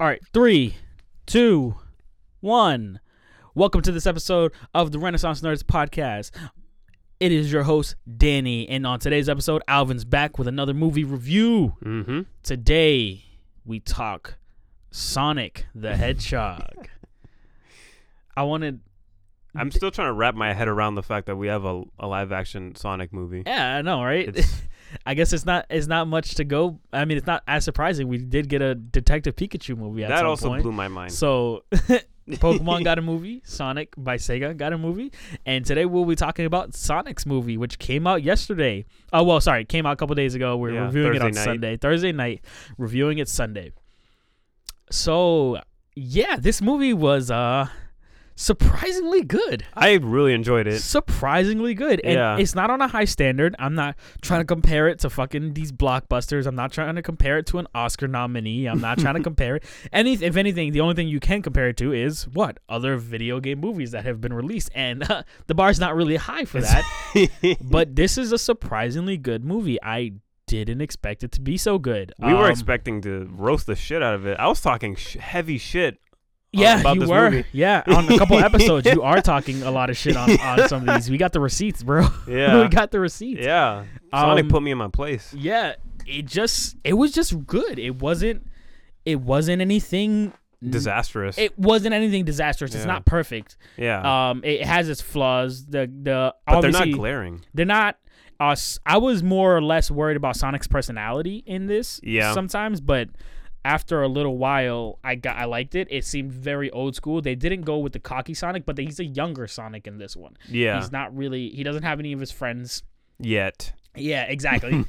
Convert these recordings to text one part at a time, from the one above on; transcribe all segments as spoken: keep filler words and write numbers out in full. All right, three, two, one. Welcome to this episode of the Renaissance Nerds Podcast. It is your host, Danny, and on today's episode, Alvin's back with another movie review. Mm-hmm. Today, we talk Sonic the Hedgehog. I wanted... I'm still trying to wrap my head around the fact that we have a, a live-action Sonic movie. Yeah, I know, right? I guess it's not it's not much to go... I mean, it's not as surprising. We did get a Detective Pikachu movie at that some point. That also blew my mind. So... Pokemon got a movie, Sonic by Sega got a movie, and today we'll be talking about Sonic's movie, which came out yesterday. Oh, well, sorry, came out a couple days ago. We're yeah, reviewing Thursday it on night. Sunday. Thursday night, reviewing it Sunday. So, yeah, this movie was uh, surprisingly good. I really enjoyed it. Surprisingly good. And yeah. It's not on a high standard. I'm not trying to compare it to fucking these blockbusters. I'm not trying to compare it to an Oscar nominee. I'm not trying to compare it. Any, if anything, the only thing you can compare it to is what? Other video game movies that have been released. And uh, the bar's not really high for that. But this is a surprisingly good movie. I didn't expect it to be so good. We um, were expecting to roast the shit out of it. I was talking sh- heavy shit. Yeah, you were. Movie. Yeah, on a couple episodes, you are talking a lot of shit on, on some of these. We got the receipts, bro. Yeah. We got the receipts. Yeah. Sonic um, put me in my place. Yeah. It just, it was just good. It wasn't, it wasn't anything. Disastrous. It wasn't anything disastrous. Yeah. It's not perfect. Yeah. Um, It has its flaws. The, the, but they're not glaring. They're not. Uh, I was more or less worried about Sonic's personality in this yeah. sometimes, but... After a little while, I got I liked it. It seemed very old school. They didn't go with the cocky Sonic, but they, he's a younger Sonic in this one. Yeah, he's not really. He doesn't have any of his friends yet. Yeah, exactly.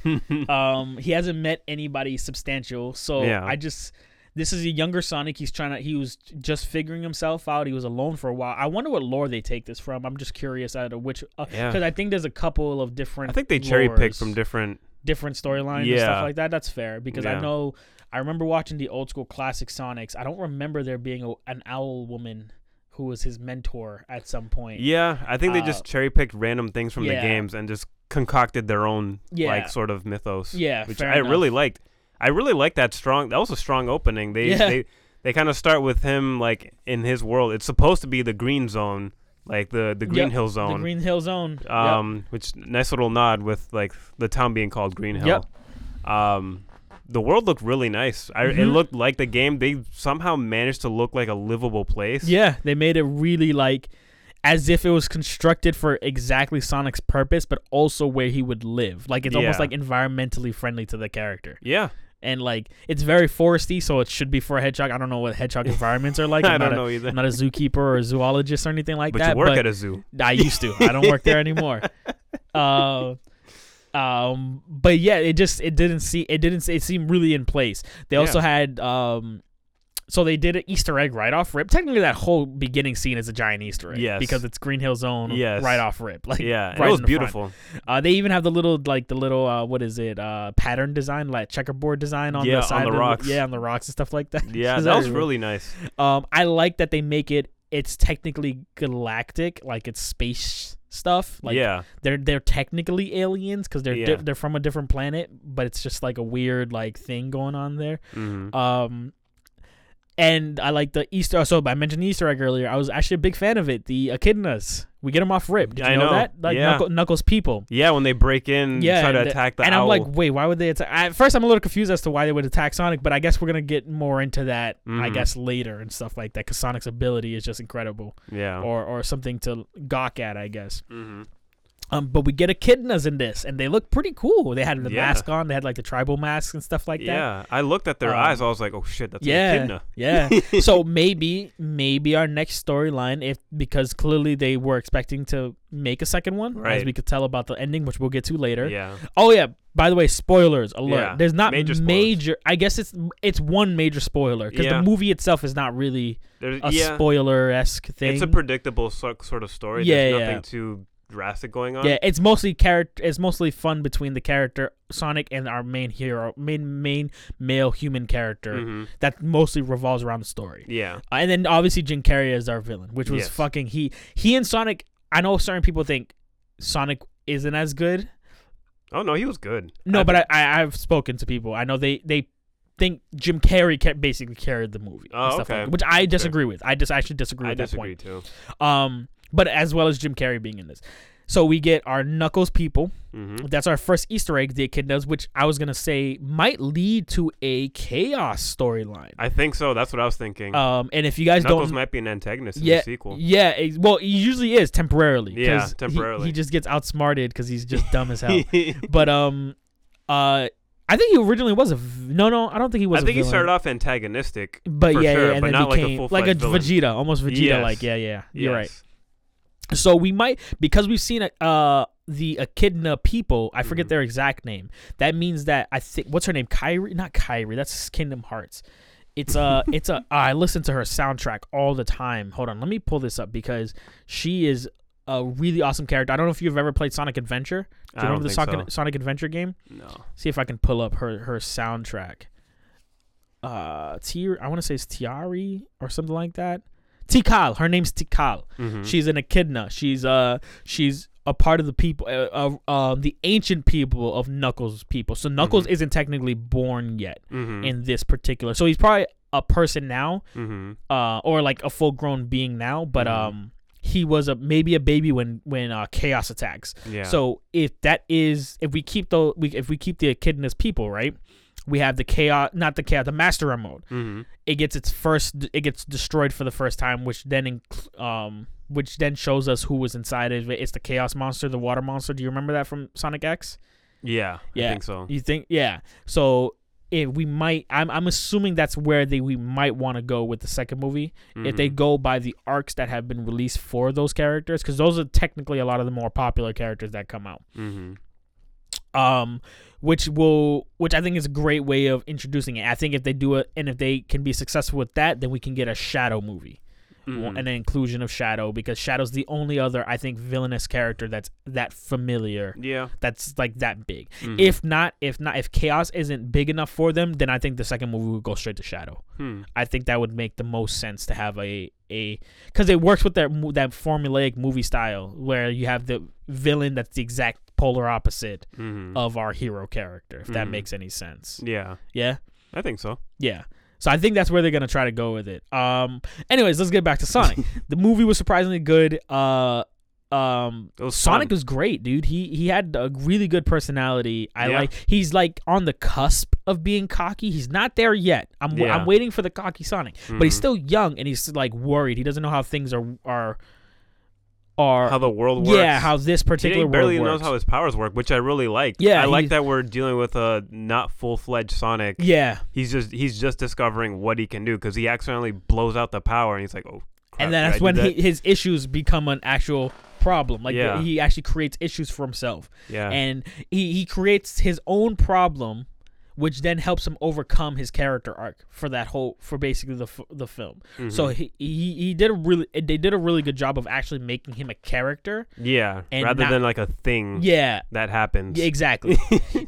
um, he hasn't met anybody substantial. So yeah. I just this is a younger Sonic. He's trying to. He was just figuring himself out. He was alone for a while. I wonder what lore they take this from. I'm just curious out of which because uh, yeah. I think there's a couple of different. I think they cherry pick from different different storylines yeah. and stuff like that. That's fair because yeah. I know. I remember watching the old school classic Sonics. I don't remember there being a, an owl woman who was his mentor at some point. Yeah, I think they uh, just cherry picked random things from yeah. the games and just concocted their own yeah. like sort of mythos. Yeah, which I enough. really liked. I really liked that strong. That was a strong opening. They yeah. they they kind of start with him like in his world. It's supposed to be the Green Zone, like the the Green yep, Hill Zone. The Green Hill Zone. Um, yep. Which nice little nod with like the town being called Green Hill. Yep. Um. The world looked really nice. I, mm-hmm. It looked like the game. They somehow managed to look like a livable place. Yeah, they made it really like as if it was constructed for exactly Sonic's purpose, but also where he would live. Like it's yeah. almost like environmentally friendly to the character. Yeah. And like it's very foresty, so it should be for a hedgehog. I don't know what hedgehog environments are like. I'm I don't a, know either. I'm not a zookeeper or a zoologist or anything like but that. But you work but at a zoo. I used to. I don't work there anymore. Uh, Um, but yeah, it just, it didn't see, it didn't, it seemed really in place. They yeah. also had, um, so they did an Easter egg right off rip. Technically that whole beginning scene is a giant Easter egg yes. because it's Green Hill Zone yes. right off rip. Like, yeah. Right it was beautiful. Front. Uh, they even have the little, like the little, uh, what is it? Uh, pattern design, like checkerboard design on yeah, the side. On the rocks. The, yeah. On the rocks and stuff like that. Yeah. That was really nice. Um, I like that they make it, it's technically galactic, like it's space stuff like yeah. they're they're technically aliens because they're yeah. di- they're from a different planet, but it's just like a weird like thing going on there. Mm-hmm. um and I like the Easter so I mentioned the Easter egg earlier. I was actually a big fan of it. The Echidnas, we get them off rip. Did you I know, know that like yeah. Knuckles, Knuckles people yeah when they break in yeah, try to the, attack the and owl. I'm like wait why would they attack I, at first I'm a little confused as to why they would attack Sonic, but I guess we're gonna get more into that mm-hmm. I guess later and stuff like that because Sonic's ability is just incredible yeah or or something to gawk at I guess mm-hmm. um but we get Echidnas in this and they look pretty cool. They had the yeah. mask on, they had like the tribal masks and stuff like that. Yeah, I looked at their um, eyes, I was like oh shit that's yeah an Echidna. yeah so maybe maybe our next storyline if because clearly they were expecting to make a second one right. as we could tell about the ending which we'll get to later. Yeah oh yeah by the way, spoilers alert. Yeah. There's not major, major I guess it's it's one major spoiler because yeah. the movie itself is not really There's, a yeah. spoiler-esque thing. It's a predictable so- sort of story. Yeah, there's yeah. nothing too drastic going on. Yeah, it's mostly character. It's mostly fun between the character Sonic and our main hero, main main male human character mm-hmm. that mostly revolves around the story. Yeah, uh, and then obviously Jim Carrey is our villain, which was yes. fucking he he and Sonic. I know certain people think Sonic isn't as good. Oh no, he was good. No, I but I, I I've spoken to people. I know they they think Jim Carrey basically carried the movie. Oh, and stuff okay. Like, which I disagree okay. with. I just actually disagree I with disagree that point. I disagree too. Um, but as well as Jim Carrey being in this. So we get our Knuckles people. Mm-hmm. That's our first Easter egg, the Echidnas, which I was going to say might lead to a Chaos storyline. I think so. That's what I was thinking. Um, and if you guys Knuckles don't... Knuckles might be an antagonist yeah, in the sequel. Yeah. It, well, he usually is temporarily. Yeah, temporarily. He, he just gets outsmarted because he's just dumb as hell. But um, uh, I think he originally was a... V- no, no, I don't think he was I a I think villain. He started off antagonistic, but yeah, sure, yeah, and but then not became, like a full-fledged Like a villain. Vegeta, almost Vegeta-like. Yes. Yeah, yeah. You're yes. right. So we might, because we've seen uh the Echidna people, I forget mm-hmm. their exact name. That means that I think, what's her name? Kyrie? Not Kyrie. That's Kingdom Hearts. It's a, it's a, uh, I listen to her soundtrack all the time. Hold on. Let me pull this up because she is a really awesome character. I don't know if you've ever played Sonic Adventure. Do you I remember don't the think Sonic, so. Sonic Adventure game? No. See if I can pull up her, her soundtrack. Uh, T- I want to say it's Tiari or something like that. Tikal, her name's Tikal. Mm-hmm. She's an echidna. She's uh, she's a part of the people, uh, of uh, the ancient people of Knuckles' people. So Knuckles mm-hmm. isn't technically born yet mm-hmm. in this particular. So he's probably a person now, mm-hmm. uh, or like a full-grown being now. But mm-hmm. um, he was a maybe a baby when when uh, Chaos attacks. Yeah. So if that is, if we keep the we if we keep the echidna's people, right? We have the chaos, not the chaos, the Master Emerald. Mm-hmm. It gets its first, it gets destroyed for the first time, which then, inc- um, which then shows us who was inside it. It's the Chaos monster, the water monster. Do you remember that from Sonic X? Yeah, yeah. I think so. You think, yeah. So if we might, I'm, I'm assuming that's where they we might want to go with the second movie mm-hmm. if they go by the arcs that have been released for those characters, because those are technically a lot of the more popular characters that come out. Mm-hmm. Um, which will, which I think is a great way of introducing it. I think if they do it and if they can be successful with that, then we can get a Shadow movie mm. and an inclusion of Shadow, because Shadow's the only other, I think, villainous character that's that familiar. Yeah. That's like that big. Mm-hmm. If not, if not, if Chaos isn't big enough for them, then I think the second movie would go straight to Shadow. Hmm. I think that would make the most sense to have a, a, cause it works with that, that formulaic movie style where you have the villain that's the exact polar opposite mm-hmm. of our hero character, if mm-hmm. that makes any sense. Yeah. Yeah? I think so. Yeah. So I think that's where they're going to try to go with it. Um. Anyways, let's get back to Sonic. The movie was surprisingly good. Uh. Um. Was Sonic fun. was great, dude. He he had a really good personality. I yeah. like. He's like on the cusp of being cocky. He's not there yet. I'm yeah. I'm waiting for the cocky Sonic. Mm-hmm. But he's still young and he's like worried. He doesn't know how things are are... Or, how the world works. Yeah, how this particular world works. He barely knows how his powers work, which I really like. Yeah, I like that we're dealing with a not full-fledged Sonic. Yeah. He's just he's just discovering what he can do, because he accidentally blows out the power, and he's like, oh, crap. And then that's when he, his issues become an actual problem. Like, yeah. he actually creates issues for himself. Yeah. And he, he creates his own problem, which then helps him overcome his character arc for that whole, for basically the the film. Mm-hmm. So he, he he did a really they did a really good job of actually making him a character. Yeah, rather not, than like a thing. Yeah, that happens. Yeah, exactly.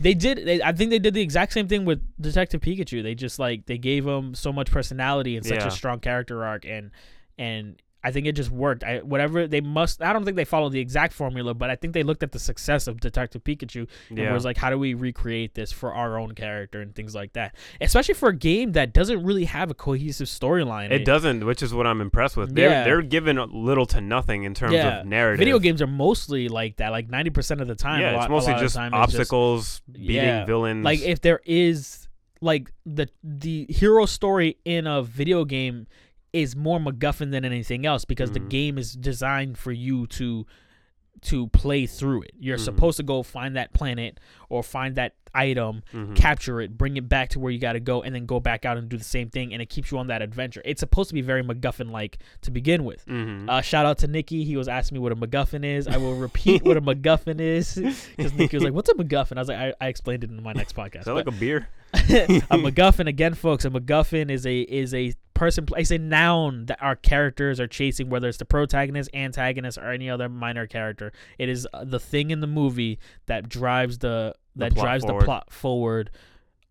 they did. They, I think they did the exact same thing with Detective Pikachu. They just like they gave him so much personality and such yeah. a strong character arc, and and I think it just worked. I whatever they must. I don't think they followed the exact formula, but I think they looked at the success of Detective Pikachu and yeah. was like, "How do we recreate this for our own character and things like that?" Especially for a game that doesn't really have a cohesive storyline. It doesn't, which is what I'm impressed with. They're yeah. they're given little to nothing in terms yeah. of narrative. Video games are mostly like that. Like ninety percent of the time, yeah, a lot, it's mostly a lot just of time obstacles, it's just, beating yeah. villains. Like if there is like the the hero story in a video game. Is more MacGuffin than anything else, because mm-hmm. the game is designed for you to to play through it. You're mm-hmm. supposed to go find that planet or find that item, mm-hmm. capture it, bring it back to where you got to go, and then go back out and do the same thing, and it keeps you on that adventure. It's supposed to be very MacGuffin-like to begin with. Mm-hmm. Uh, shout out to Nikki. He was asking me what a MacGuffin is. I will repeat what a MacGuffin is, because Nikki was like, what's a MacGuffin? I was like, I, I explained it in my next podcast. Is that but, like a beer? A MacGuffin, again, folks, a MacGuffin is a is a... person, place, a noun that our characters are chasing, whether it's the protagonist, antagonist, or any other minor character. It is the thing in the movie that drives the, the that drives forward. the plot forward.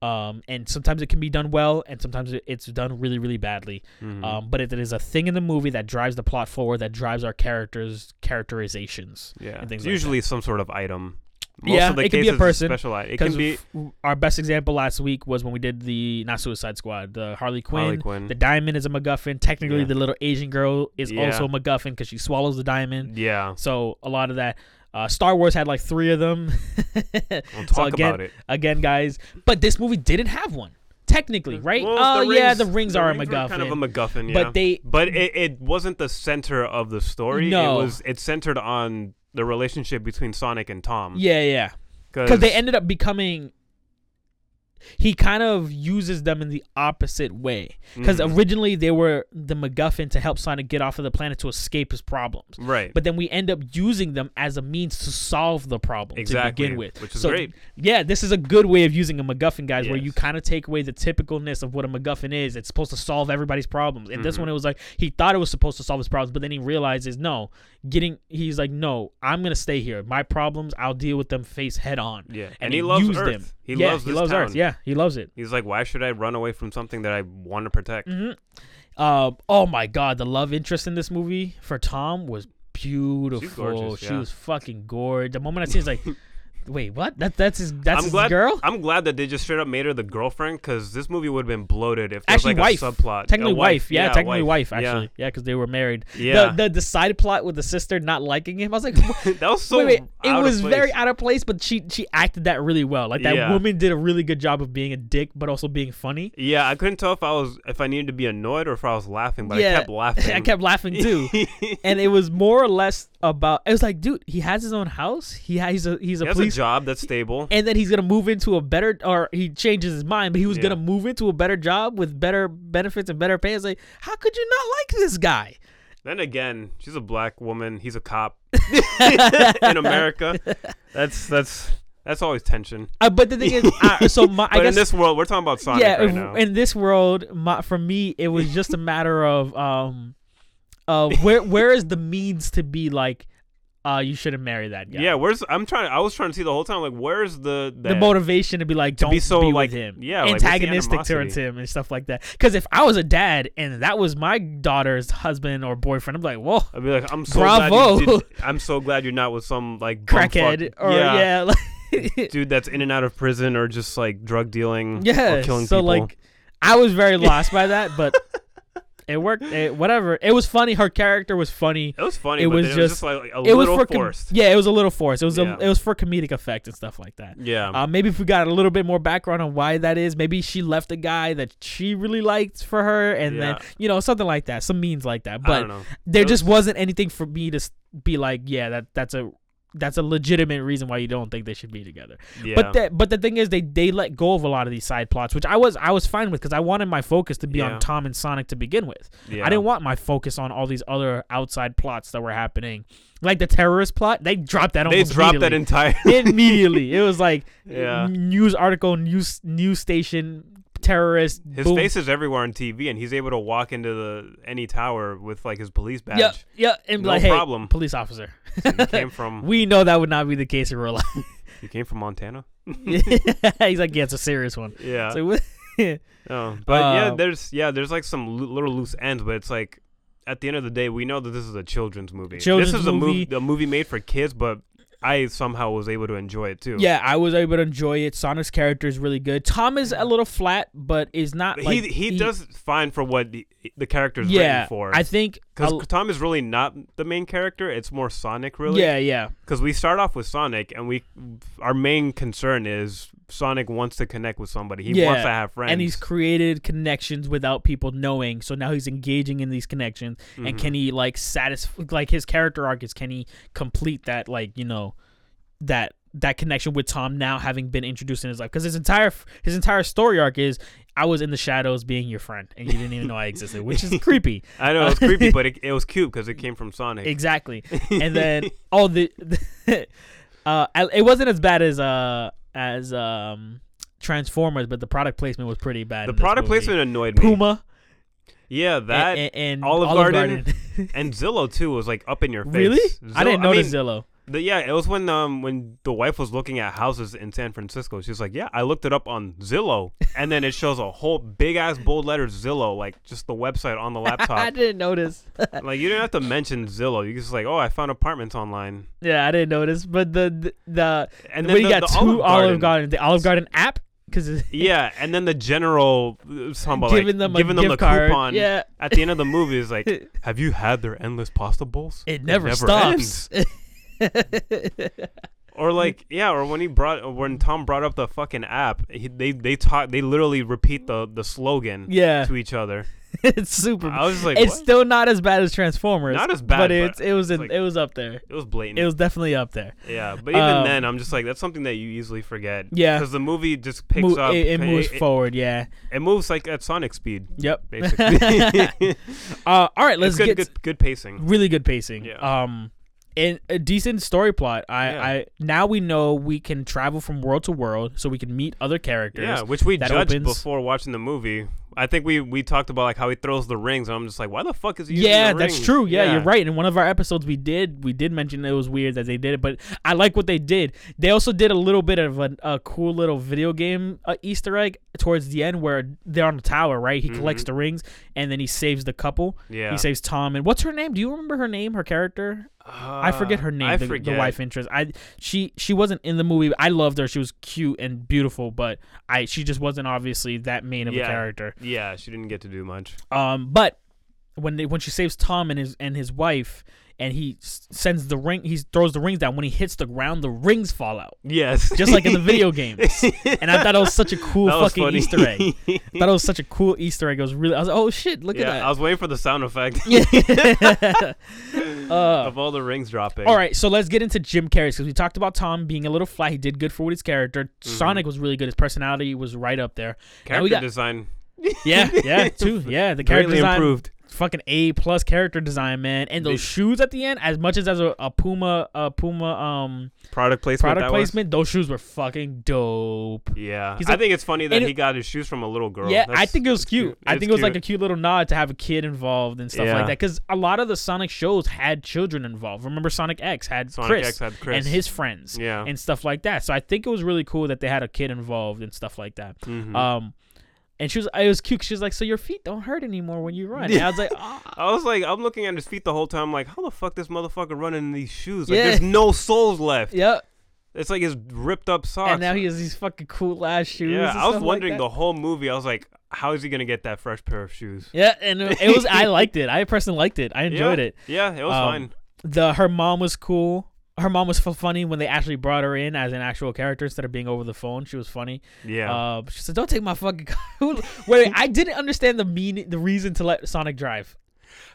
Um, and sometimes it can be done well, and sometimes it's done really, really badly. Mm-hmm. Um, but it, it is a thing in the movie that drives the plot forward, that drives our characters' characterizations. Yeah, and things it's like usually that. Some sort of item. Most yeah, of the it cases can be a person. Specialized. It can be. F- our best example last week was when we did the not Suicide Squad, the Harley Quinn. Harley Quinn. The diamond is a MacGuffin. Technically, yeah. the little Asian girl is yeah. also a MacGuffin because she swallows the diamond. Yeah. So a lot of that. Uh, Star Wars had like three of them. We'll talk so again, about it again, guys. But this movie didn't have one. Technically, right? Well, oh, the rings, yeah, the rings the are rings a MacGuffin. Kind of a MacGuffin, yeah. But, they, but it, it wasn't the center of the story. No. It was, it centered on the relationship between Sonic and Tom. Yeah, yeah. Because they ended up becoming... He kind of uses them in the opposite way. Because mm. originally they were the MacGuffin to help Sonic get off of the planet to escape his problems. Right. But then we end up using them as a means to solve the problem exactly. to begin with. Which is so, great. Yeah, this is a good way of using a MacGuffin, guys, yes. where you kind of take away the typicalness of what a MacGuffin is. It's supposed to solve everybody's problems. And mm-hmm. this one, it was like he thought it was supposed to solve his problems, but then he realizes, no, getting he's like, no, I'm going to stay here. My problems, I'll deal with them face head on. Yeah, And, and he, he loves used Earth. Them. He yeah, loves this he loves town. Earth. Yeah, he loves it. He's like, why should I run away from something that I want to protect? Mm-hmm. Uh, oh, my God. The love interest in this movie for Tom was beautiful. She's gorgeous, yeah. She was fucking gorgeous. The moment I see it, it's like, wait, what? That, that's his, that's I'm his glad, girl? I'm glad that they just straight up made her the girlfriend because this movie would have been bloated if there was like wife. a subplot. Technically a wife. wife. Yeah, yeah, technically wife, wife actually. Yeah, because yeah, they were married. Yeah. The, the the side plot with the sister not liking him, I was like, that was so wait, wait. It was place. very out of place, but she, she acted that really well. Like, that yeah. woman did a really good job of being a dick, but also being funny. Yeah, I couldn't tell if I was if I needed to be annoyed or if I was laughing, but yeah. I kept laughing. I kept laughing, too. And it was more or less about, it was like, dude, he has his own house. He has, he's a, he's a he police. job that's stable, and then he's gonna move into a better, or he changes his mind, but he was yeah. gonna move into a better job with better benefits and better pay. It's like, how could you not like this guy? Then again, she's a black woman, he's a cop in America. That's that's that's always tension. Uh, but the thing is, uh, so my, I but guess, in this world, we're talking about Sonic yeah, right now. In this world, my, for me, it was just a matter of um, uh, where where is the means to be like. Uh, you shouldn't marry that guy. Yeah, where's I'm trying. I was trying to see the whole time, like, where's the the, the motivation to be like, don't be, so, be like, with him. Yeah, antagonistic like, towards him and stuff like that. Because if I was a dad and that was my daughter's husband or boyfriend, I'm like, whoa. I'd be like, I'm so bravo. glad. You did, I'm so glad you're not with some like crackhead or yeah, yeah like dude that's in and out of prison or just like drug dealing. Yeah, or killing so people. Like, I was very lost by that, but. It worked. It, whatever. It was funny. Her character was funny. It was funny. It was, but just, it was just like a little for forced. Com- yeah, it was a little forced. It was yeah. a, it was for comedic effect and stuff like that. Yeah. Uh, maybe if we got a little bit more background on why that is, maybe she left a guy that she really liked for her, and yeah. then you know something like that, some means like that. But I don't know. there was, just wasn't anything for me to be like, yeah, that that's a that's a legitimate reason why you don't think they should be together. Yeah. But that but the thing is, they they let go of a lot of these side plots, which I was I was fine with because I wanted my focus to be yeah. on Tom and Sonic to begin with. Yeah. I didn't want my focus on all these other outside plots that were happening. Like the terrorist plot, they dropped that almost They dropped that entirely. Immediately. It was like yeah. news article, news news station, terrorist. His boom. face is everywhere on T V, and he's able to walk into the any tower with like his police badge. Yeah, yeah, and no like, hey, problem. Police officer. So you came from. We know that would not be the case in real life. You came from Montana. He's like, yeah, it's a serious one. Yeah. So, oh, but uh, yeah, there's yeah, there's like some lo- little loose ends, but it's like at the end of the day, we know that this is a children's movie. Children's this is movie. a movie, a movie made for kids, but. I somehow was able to enjoy it too. Yeah, I was able to enjoy it. Sonic's character is really good. Tom is a little flat, but is not. Like, he, he he does fine for what the, the character is yeah, written for. I think because Tom is really not the main character. It's more Sonic, really. Yeah, yeah. Because we start off with Sonic, and we our main concern is Sonic wants to connect with somebody. He yeah, wants to have friends, and he's created connections without people knowing. So now he's engaging in these connections, mm-hmm. and can he like satisfy like his character arc? Is can he complete that like you know? that that connection with Tom now having been introduced in his life because his entire his entire story arc is I was in the shadows being your friend and you didn't even know I existed, which is creepy. I know it was creepy, but it, it was cute because it came from Sonic. Exactly. And then all the, the uh it wasn't as bad as uh as um Transformers, but the product placement was pretty bad. The product placement annoyed me. Puma. Yeah, that and, and, and Olive Garden, Garden. And Zillow too was like up in your face. Really? Zillow, I didn't notice I mean, Zillow. The, yeah, it was when um when the wife was looking at houses in San Francisco. She's like, yeah, I looked it up on Zillow, and then it shows a whole big-ass bold letters Zillow, like just the website on the laptop. I didn't notice. Like, you didn't have to mention Zillow. You just like, oh, I found apartments online. Yeah, I didn't notice. But the the, the and then when the, you got the two Olive Garden. Olive Garden, the Olive Garden app. Cause yeah, and then the general somebody like, giving them, giving them the card. coupon yeah. at the end of the movie is like, have you had their endless pasta bowls? It never, it never stops. Or like, yeah, or when he brought, when Tom brought up the fucking app, he, they they talk, they literally repeat the, the slogan yeah. to each other. It's super. I was like, it's what? Still not as bad as Transformers. Not as bad, but it's but it was in, like, it was up there. It was blatant. It was definitely up there. Yeah, but even um, then, I'm just like, that's something that you easily forget. Yeah, because the movie just picks Mo- up. It, it moves it, forward. Yeah, it moves like at Sonic speed. Yep. Basically. uh, all right, let's good, get good, good pacing. Really good pacing. Yeah. Um. And a decent story plot. I, yeah. I now we know we can travel from world to world, so we can meet other characters. Yeah, which we that judged opens. before watching the movie. I think we, we talked about like how he throws the rings, and I'm just like, why the fuck is he using yeah, the rings? Yeah, that's true. Yeah, yeah, you're right. In one of our episodes, we did we did mention it was weird that they did it, but I like what they did. They also did a little bit of a, a cool little video game uh, Easter egg towards the end where they're on the tower, right? He mm-hmm. collects the rings, and then he saves the couple. Yeah, he saves Tom, and what's her name? Do you remember her name? Her character? Uh, I forget her name. I the, forget. the wife interest. I she she wasn't in the movie. I loved her. She was cute and beautiful, but I she just wasn't obviously that main of yeah. a character. Yeah, she didn't get to do much. Um, but when they when she saves Tom and his and his wife, and he sends the ring, he throws the rings down. When he hits the ground, the rings fall out. Yes, just like in the video games. And I thought it was such a cool fucking funny. Easter egg. I thought it was such a cool Easter egg. It was really. I was like, oh shit, look yeah, at that. I was waiting for the sound effect. Uh, of all the rings dropping. All right, so let's get into Jim Carrey, because we talked about Tom being a little flat. He did good for his character. Mm-hmm. Sonic was really good. His personality was right up there. Character got, design. Yeah, yeah, too. Yeah, the character really design improved. Fucking A plus character design, man. And those they, shoes at the end, as much as as a, a Puma, a Puma um product placement, product that placement, was? Those shoes were fucking dope. Yeah, like, I think it's funny that it, he got his shoes from a little girl. Yeah, that's, I think it was cute. cute. I think it's it was cute. Like a cute little nod to have a kid involved and stuff yeah. like that, because a lot of the Sonic shows had children involved. Remember, Sonic X had Sonic Chris, X had Chris and his friends, yeah, and stuff like that. So I think it was really cool that they had a kid involved and stuff like that. Mm-hmm. Um. And she was, it was cute. She was like, "So your feet don't hurt anymore when you run." And I was like, oh. "I was like, I'm looking at his feet the whole time. I'm like, how the fuck this motherfucker running in these shoes? Like, yeah. There's no soles left. Yep. It's like his ripped up socks. And now he has these fucking cool ass shoes. Yeah, and I was wondering like the whole movie. I was like, how is he gonna get that fresh pair of shoes? Yeah, and it was. I liked it. I personally liked it. I enjoyed yeah. it. Yeah, it was um, fine. The her mom was cool. Her mom was funny when they actually brought her in as an actual character instead of being over the phone. She was funny. Yeah. Uh, she said, "Don't take my fucking car." Wait, I didn't understand the mean the reason to let Sonic drive.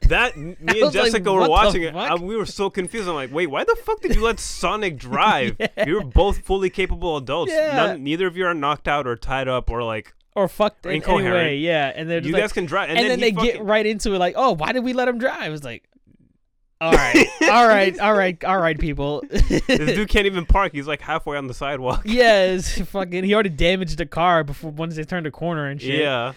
That me and Jessica like, were watching it. I, we were so confused. I'm like, "Wait, why the fuck did you let Sonic drive? Yeah. You were both fully capable adults. Yeah. None, neither of you are knocked out or tied up or like." Or fucked in any way, yeah. And they're just you like, guys can drive, and, and then, then they fucking get right into it. Like, oh, why did we let him drive? It's like. all right, all right, all right, all right, people. This dude can't even park. He's like halfway on the sidewalk. Yeah, it's fucking. He already damaged the car before once they turned the corner and shit. Yeah,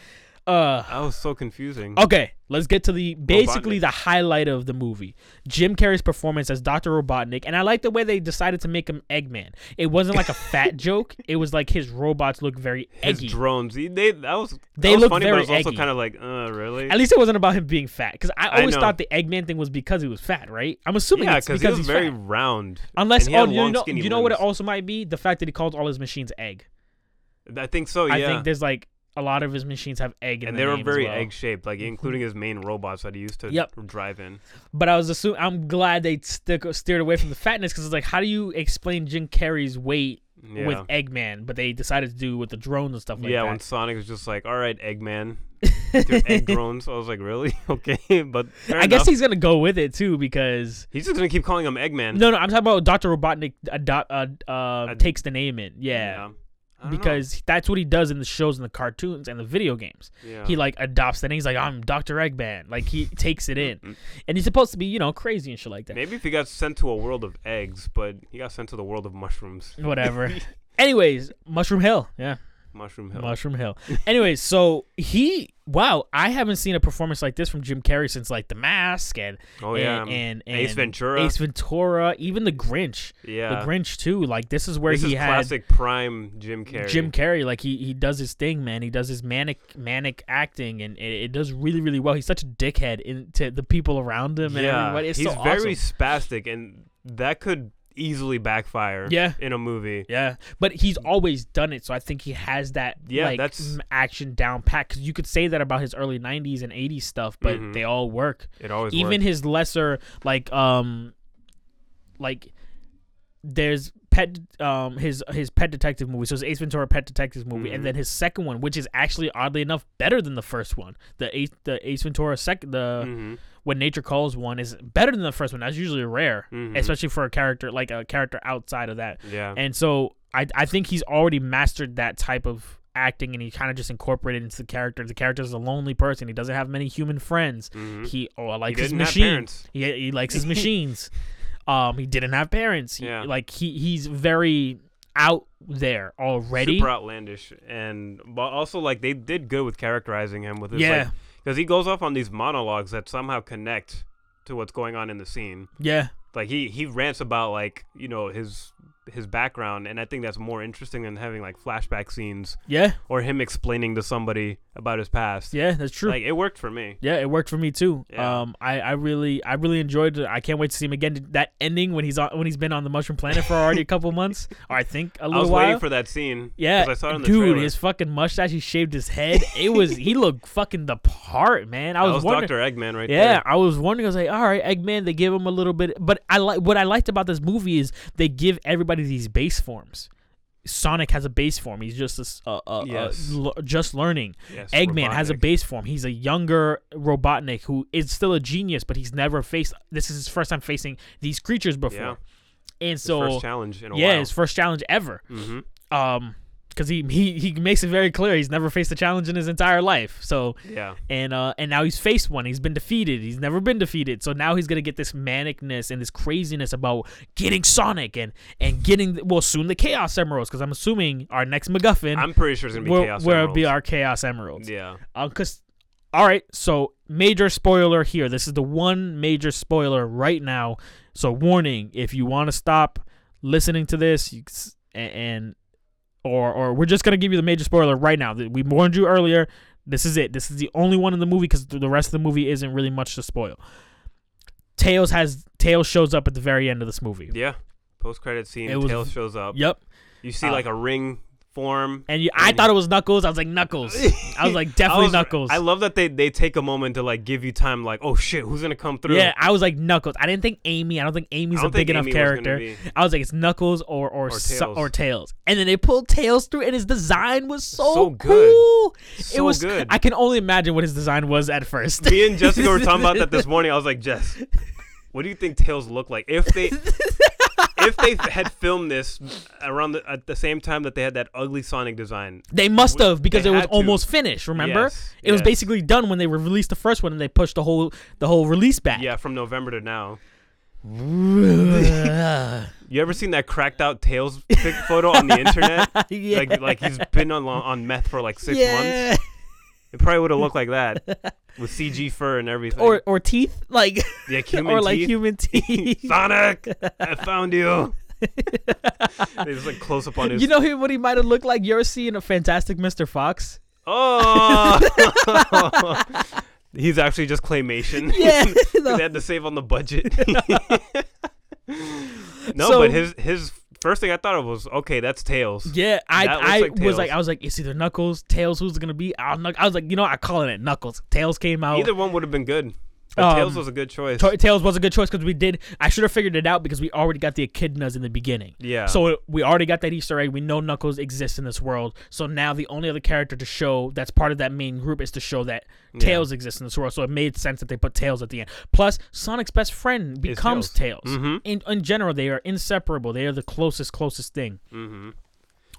uh, that was so confusing. Okay, let's get to the basically Robotnik. The highlight of the movie: Jim Carrey's performance as Doctor Robotnik. And I like the way they decided to make him Eggman. It wasn't like a fat joke. It was like his robots look very eggy. His drones, they that was that they look very but it was also eggy. Kind of like, uh, really. At least it wasn't about him being fat, because I always I thought the Eggman thing was because he was fat, right? I'm assuming yeah, it's because he was he's very fat. round. Unless, oh, you know, you know what it also might be? The fact that he calls all his machines egg. I think so. Yeah, I think there's like. A lot of his machines have egg in and they were very well. egg-shaped, like including his main robots that he used to yep. drive in. But I was assuming I'm glad they stick, steered away from the fatness, because it's like, how do you explain Jim Carrey's weight yeah. with Eggman? But they decided to do with the drones and stuff like yeah, that. Yeah, when Sonic was just like, "All right, Eggman, egg drones." I was like, "Really? Okay." But fair I enough. guess he's gonna go with it too, because he's just gonna keep calling him Eggman. No, no, I'm talking about Doctor Robotnik adopt, uh, uh, Ad- takes the name in. Yeah. yeah. Because know. that's what he does in the shows and the cartoons and the video games. Yeah. He like adopts that. And he's like, "I'm Doctor Eggman." Like he takes it in, mm-hmm. and he's supposed to be, you know, crazy and shit like that. Maybe if he got sent to a world of eggs, but he got sent to the world of mushrooms. Whatever. Anyways, Mushroom Hill. Yeah. Mushroom Hill. Mushroom Hill. Anyway, so he, wow, I haven't seen a performance like this from Jim Carrey since like The Mask and oh yeah, and, and, and Ace Ventura, Ace Ventura, even The Grinch. Yeah, The Grinch too. Like this is where this he is had classic prime Jim Carrey. Jim Carrey, like he he does his thing, man. He does his manic manic acting, and it, it does really really well. He's such a dickhead in, to the people around him and yeah, everybody. It's he's so awesome. Very spastic, and that could easily backfire yeah. in a movie. Yeah. But he's always done it, so I think he has that yeah, like that's... action down pat. Because you could say that about his early nineties and eighties stuff, but mm-hmm. they all work. It always Even works. His lesser, like, um, like, there's pet, um, his his pet detective movie. So it's Ace Ventura Pet Detective movie, mm-hmm. and then his second one, which is actually oddly enough better than the first one. The Ace the Ace Ventura second the. Mm-hmm. When Nature Calls one is better than the first one. That's usually rare, mm-hmm. especially for a character like a character outside of that. Yeah. And so I I think he's already mastered that type of acting, and he kind of just incorporated it into the character. The character is a lonely person. He doesn't have many human friends. Mm-hmm. He oh likes he his machines. He he likes his machines. Um, he didn't have parents. He, yeah. Like he he's very out there already. Super outlandish, and but also like they did good with characterizing him with his yeah. like, because he goes off on these monologues that somehow connect to what's going on in the scene. Yeah. Like, he, he rants about, like, you know, his his background, and I think that's more interesting than having, like, flashback scenes. Yeah. Or him explaining to somebody about his past. Yeah, that's true. Like, it worked for me. Yeah, it worked for me, too. Yeah. Um, I, I really I really enjoyed it. I can't wait to see him again. That ending when he's on, when he's been on the Mushroom Planet for already a couple months, or I think a little while. I was while. waiting for that scene. Yeah. Because I saw it in the Dude, trailer. His fucking mustache, he shaved his head. It was, he looked fucking the part, man. I that was, was Doctor Eggman right yeah, there. Yeah, I was wondering, I was like, all right, Eggman, they give him a little bit, but I like what I liked about this movie is they give everybody these base forms. Sonic has a base form. He's just a, a, a, yes. a, a just learning. Yes, Eggman Robotnik. Has a base form. He's a younger Robotnik who is still a genius, but he's never faced. This is his first time facing these creatures before, yeah. and so his first challenge in a yeah, while. his first challenge ever. Mm-hmm. Um, because he, he he makes it very clear he's never faced a challenge in his entire life. So yeah, and uh, and now he's faced one. He's been defeated. He's never been defeated. So now he's gonna get this manicness and this craziness about getting Sonic and and getting well soon the Chaos Emeralds, because I'm assuming our next MacGuffin. I'm pretty sure it's gonna be where, Chaos Emeralds. Where it'll be our Chaos Emeralds. Yeah. Um, cause all right. So major spoiler here. This is the one major spoiler right now. So warning: if you want to stop listening to this, you and. and Or, or we're just gonna give you the major spoiler right now. We warned you earlier. This is it. This is the only one in the movie because the rest of the movie isn't really much to spoil. Tails has Tails shows up at the very end of this movie. Yeah, post credit scene. Was, Tails shows up. Yep. You see uh, like a ring form, and you, I and thought it was Knuckles. I was like Knuckles. I was like definitely I was, Knuckles. I love that they they take a moment to like give you time. Like oh shit, who's gonna come through? Yeah, I was like Knuckles. I didn't think Amy. I don't think Amy's don't a think big Amy enough character. Was I was like it's Knuckles or or or Tails. So, or Tails. And then they pulled Tails through, and his design was so, so good. Cool. So it was good. I can only imagine what his design was at first. Me and Jessica were talking about that this morning. I was like Jess, what do you think Tails look like if they? If they had filmed this around the, at the same time that they had that ugly Sonic design, they must have because it was to. almost finished. Remember, yes, it yes. was basically done when they released the first one, and they pushed the whole the whole release back. Yeah, from November to now. You ever seen that cracked out Tails pic photo on the internet? Yeah. Like like he's been on on meth for like six yeah. months. It probably would have looked like that. With C G fur and everything. Or or teeth. Like yeah, human or teeth. like human teeth. Sonic, I found you. There's like close up on his. You know what he might have looked like? You're seeing a Fantastic Mister Fox. Oh. He's actually just claymation. Yeah. They had to save on the budget. No, so, but his his first thing I thought of was, okay, that's Tails. Yeah, I I like was like, I was like, it's either Knuckles, Tails, who's it gonna be? I was like, you know, I calling it Knuckles. Tails came out. Either one would have been good. But um, Tails was a good choice. T- Tails was a good choice because we did. I should have figured it out because we already got the Echidnas in the beginning. Yeah. So it, we already got that Easter egg. We know Knuckles exists in this world. So now the only other character to show that's part of that main group is to show that yeah. Tails exists in this world. So it made sense that they put Tails at the end. Plus, Sonic's best friend becomes it's Tails. Tails. Mm-hmm. In, in general, they are inseparable. They are the closest, closest thing. Mm-hmm.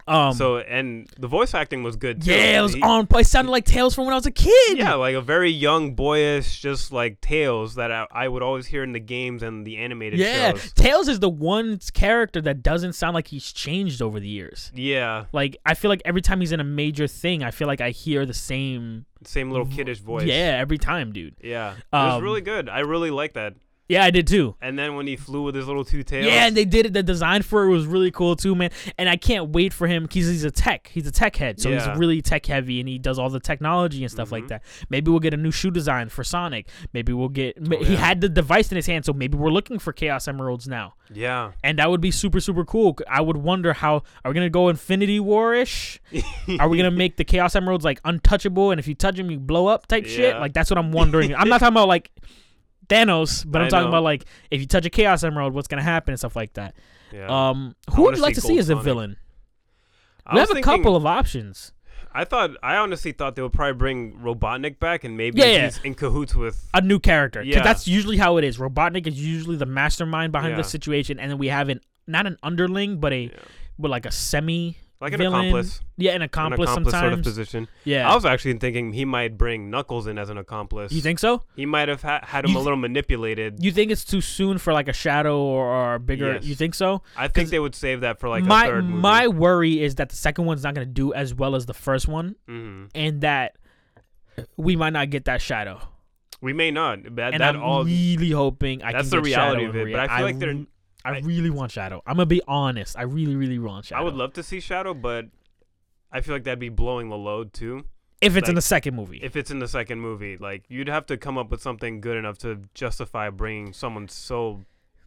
Um, so and the voice acting was good too. Yeah, it was he, on point. It sounded like Tails from when I was a kid. Yeah, like a very young, boyish, just like Tails that I, I would always hear in the games and the animated yeah. shows. Yeah, Tails is the one character that doesn't sound like he's changed over the years. Yeah, like I feel like every time he's in a major thing, I feel like I hear the same same little kiddish voice. Yeah, every time, dude. Yeah, it um, was really good. I really like that. Yeah, I did too. And then when he flew with his little two tails. Yeah, and they did it. The design for it was really cool too, man. And I can't wait for him because he's a tech. He's a tech head. So yeah. he's really tech heavy and he does all the technology and stuff mm-hmm. like that. Maybe we'll get a new shoe design for Sonic. Maybe we'll get... Oh, he yeah. had the device in his hand, so maybe we're looking for Chaos Emeralds now. Yeah. And that would be super, super cool. I would wonder how... Are we going to go Infinity War-ish? Are we going to make the Chaos Emeralds like untouchable and if you touch them, you blow up type yeah. shit? Like, that's what I'm wondering. I'm not talking about like... Thanos, but I'm I talking know. about like if you touch a Chaos Emerald, what's gonna happen and stuff like that. Yeah. Um, who would you like to see as a villain? We have a couple of options. I thought I honestly thought they would probably bring Robotnik back and maybe yeah, yeah. he's in cahoots with a new character. Yeah, that's usually how it is. Robotnik is usually the mastermind behind yeah. the situation, and then we have an not an underling, but a yeah. but like a semi. Like an villain. accomplice. Yeah, an accomplice, an accomplice sometimes. Sort of position. Yeah. I was actually thinking he might bring Knuckles in as an accomplice. You think so? He might have ha- had him th- a little manipulated. You think it's too soon for like a Shadow or, or a bigger... Yes. You think so? I think they would save that for like my, a third movie. My worry is that the second one's not going to do as well as the first one mm-hmm. and that we might not get that Shadow. We may not. That, and that I'm all, really hoping I can get Shadow. That's the reality of it, but I feel I like they're... Re- I really want Shadow. I'm going to be honest. I really, really want Shadow. I would love to see Shadow, but I feel like that'd be blowing the load, too. If it's like, in the second movie. If it's in the second movie. Like, you'd have to come up with something good enough to justify bringing someone so,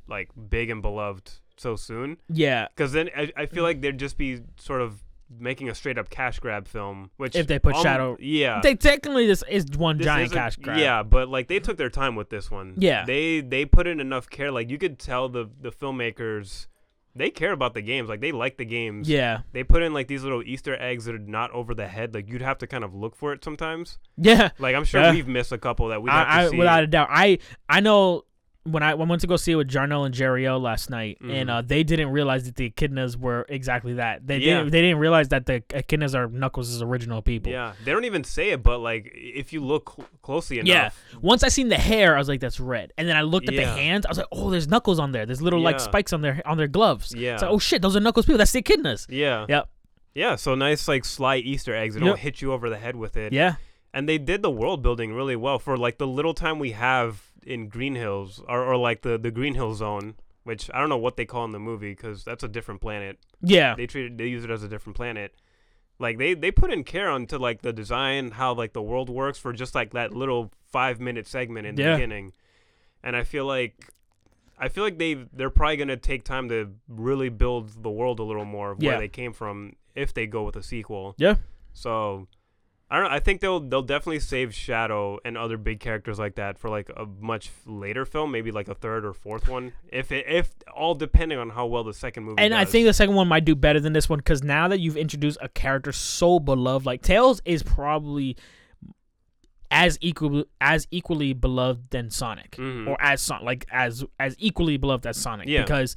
like, big and beloved so soon. Yeah. Because then I, I feel like there'd just be sort of making a straight-up cash grab film. Which if they put um, Shadow... Yeah. They technically, this is one this giant is a, cash grab. Yeah, but, like, they took their time with this one. Yeah. They they put in enough care. Like, you could tell the, the filmmakers, they care about the games. Like, they like the games. Yeah. They put in, like, these little Easter eggs that are not over the head. Like, you'd have to kind of look for it sometimes. Yeah. Like, I'm sure yeah. we've missed a couple that we have I, to see. I, without a doubt. I, I know... When I, I went to go see it with Jarnell and Jerriel last night, mm. and uh, they didn't realize that the Echidnas were exactly that. They yeah. didn't. They didn't realize that the Echidnas are Knuckles' original people. Yeah, they don't even say it, but like if you look cl- closely enough. Yeah. Once I seen the hair, I was like, "That's red." And then I looked at yeah. the hands. I was like, "Oh, there's Knuckles on there. There's little yeah. like spikes on their on their gloves." Yeah. It's like, "Oh shit, those are Knuckles people. That's the Echidnas." Yeah. Yep. Yeah. So nice like sly Easter eggs. It yep. don't hit you over the head with it. Yeah. And they did the world building really well for like the little time we have. In Green Hills, or, or like the, the Green Hill Zone, which I don't know what they call in the movie because that's a different planet. Yeah. They treat it, they use it as a different planet. Like, they, they put in care onto, like, the design, how, like, the world works for just, like, that little five-minute segment in the yeah. beginning. And I feel like... I feel like they've, they're probably going to take time to really build the world a little more of yeah. where they came from if they go with a sequel. Yeah. So... I don't know. I think they'll they'll definitely save Shadow and other big characters like that for like a much later film, maybe like a third or fourth one, if it, if all depending on how well the second movie. And does. I think the second one might do better than this one because now that you've introduced a character so beloved, like Tails is probably as equal as equally beloved than Sonic, mm-hmm. or as Son- like as as equally beloved as Sonic, yeah. because.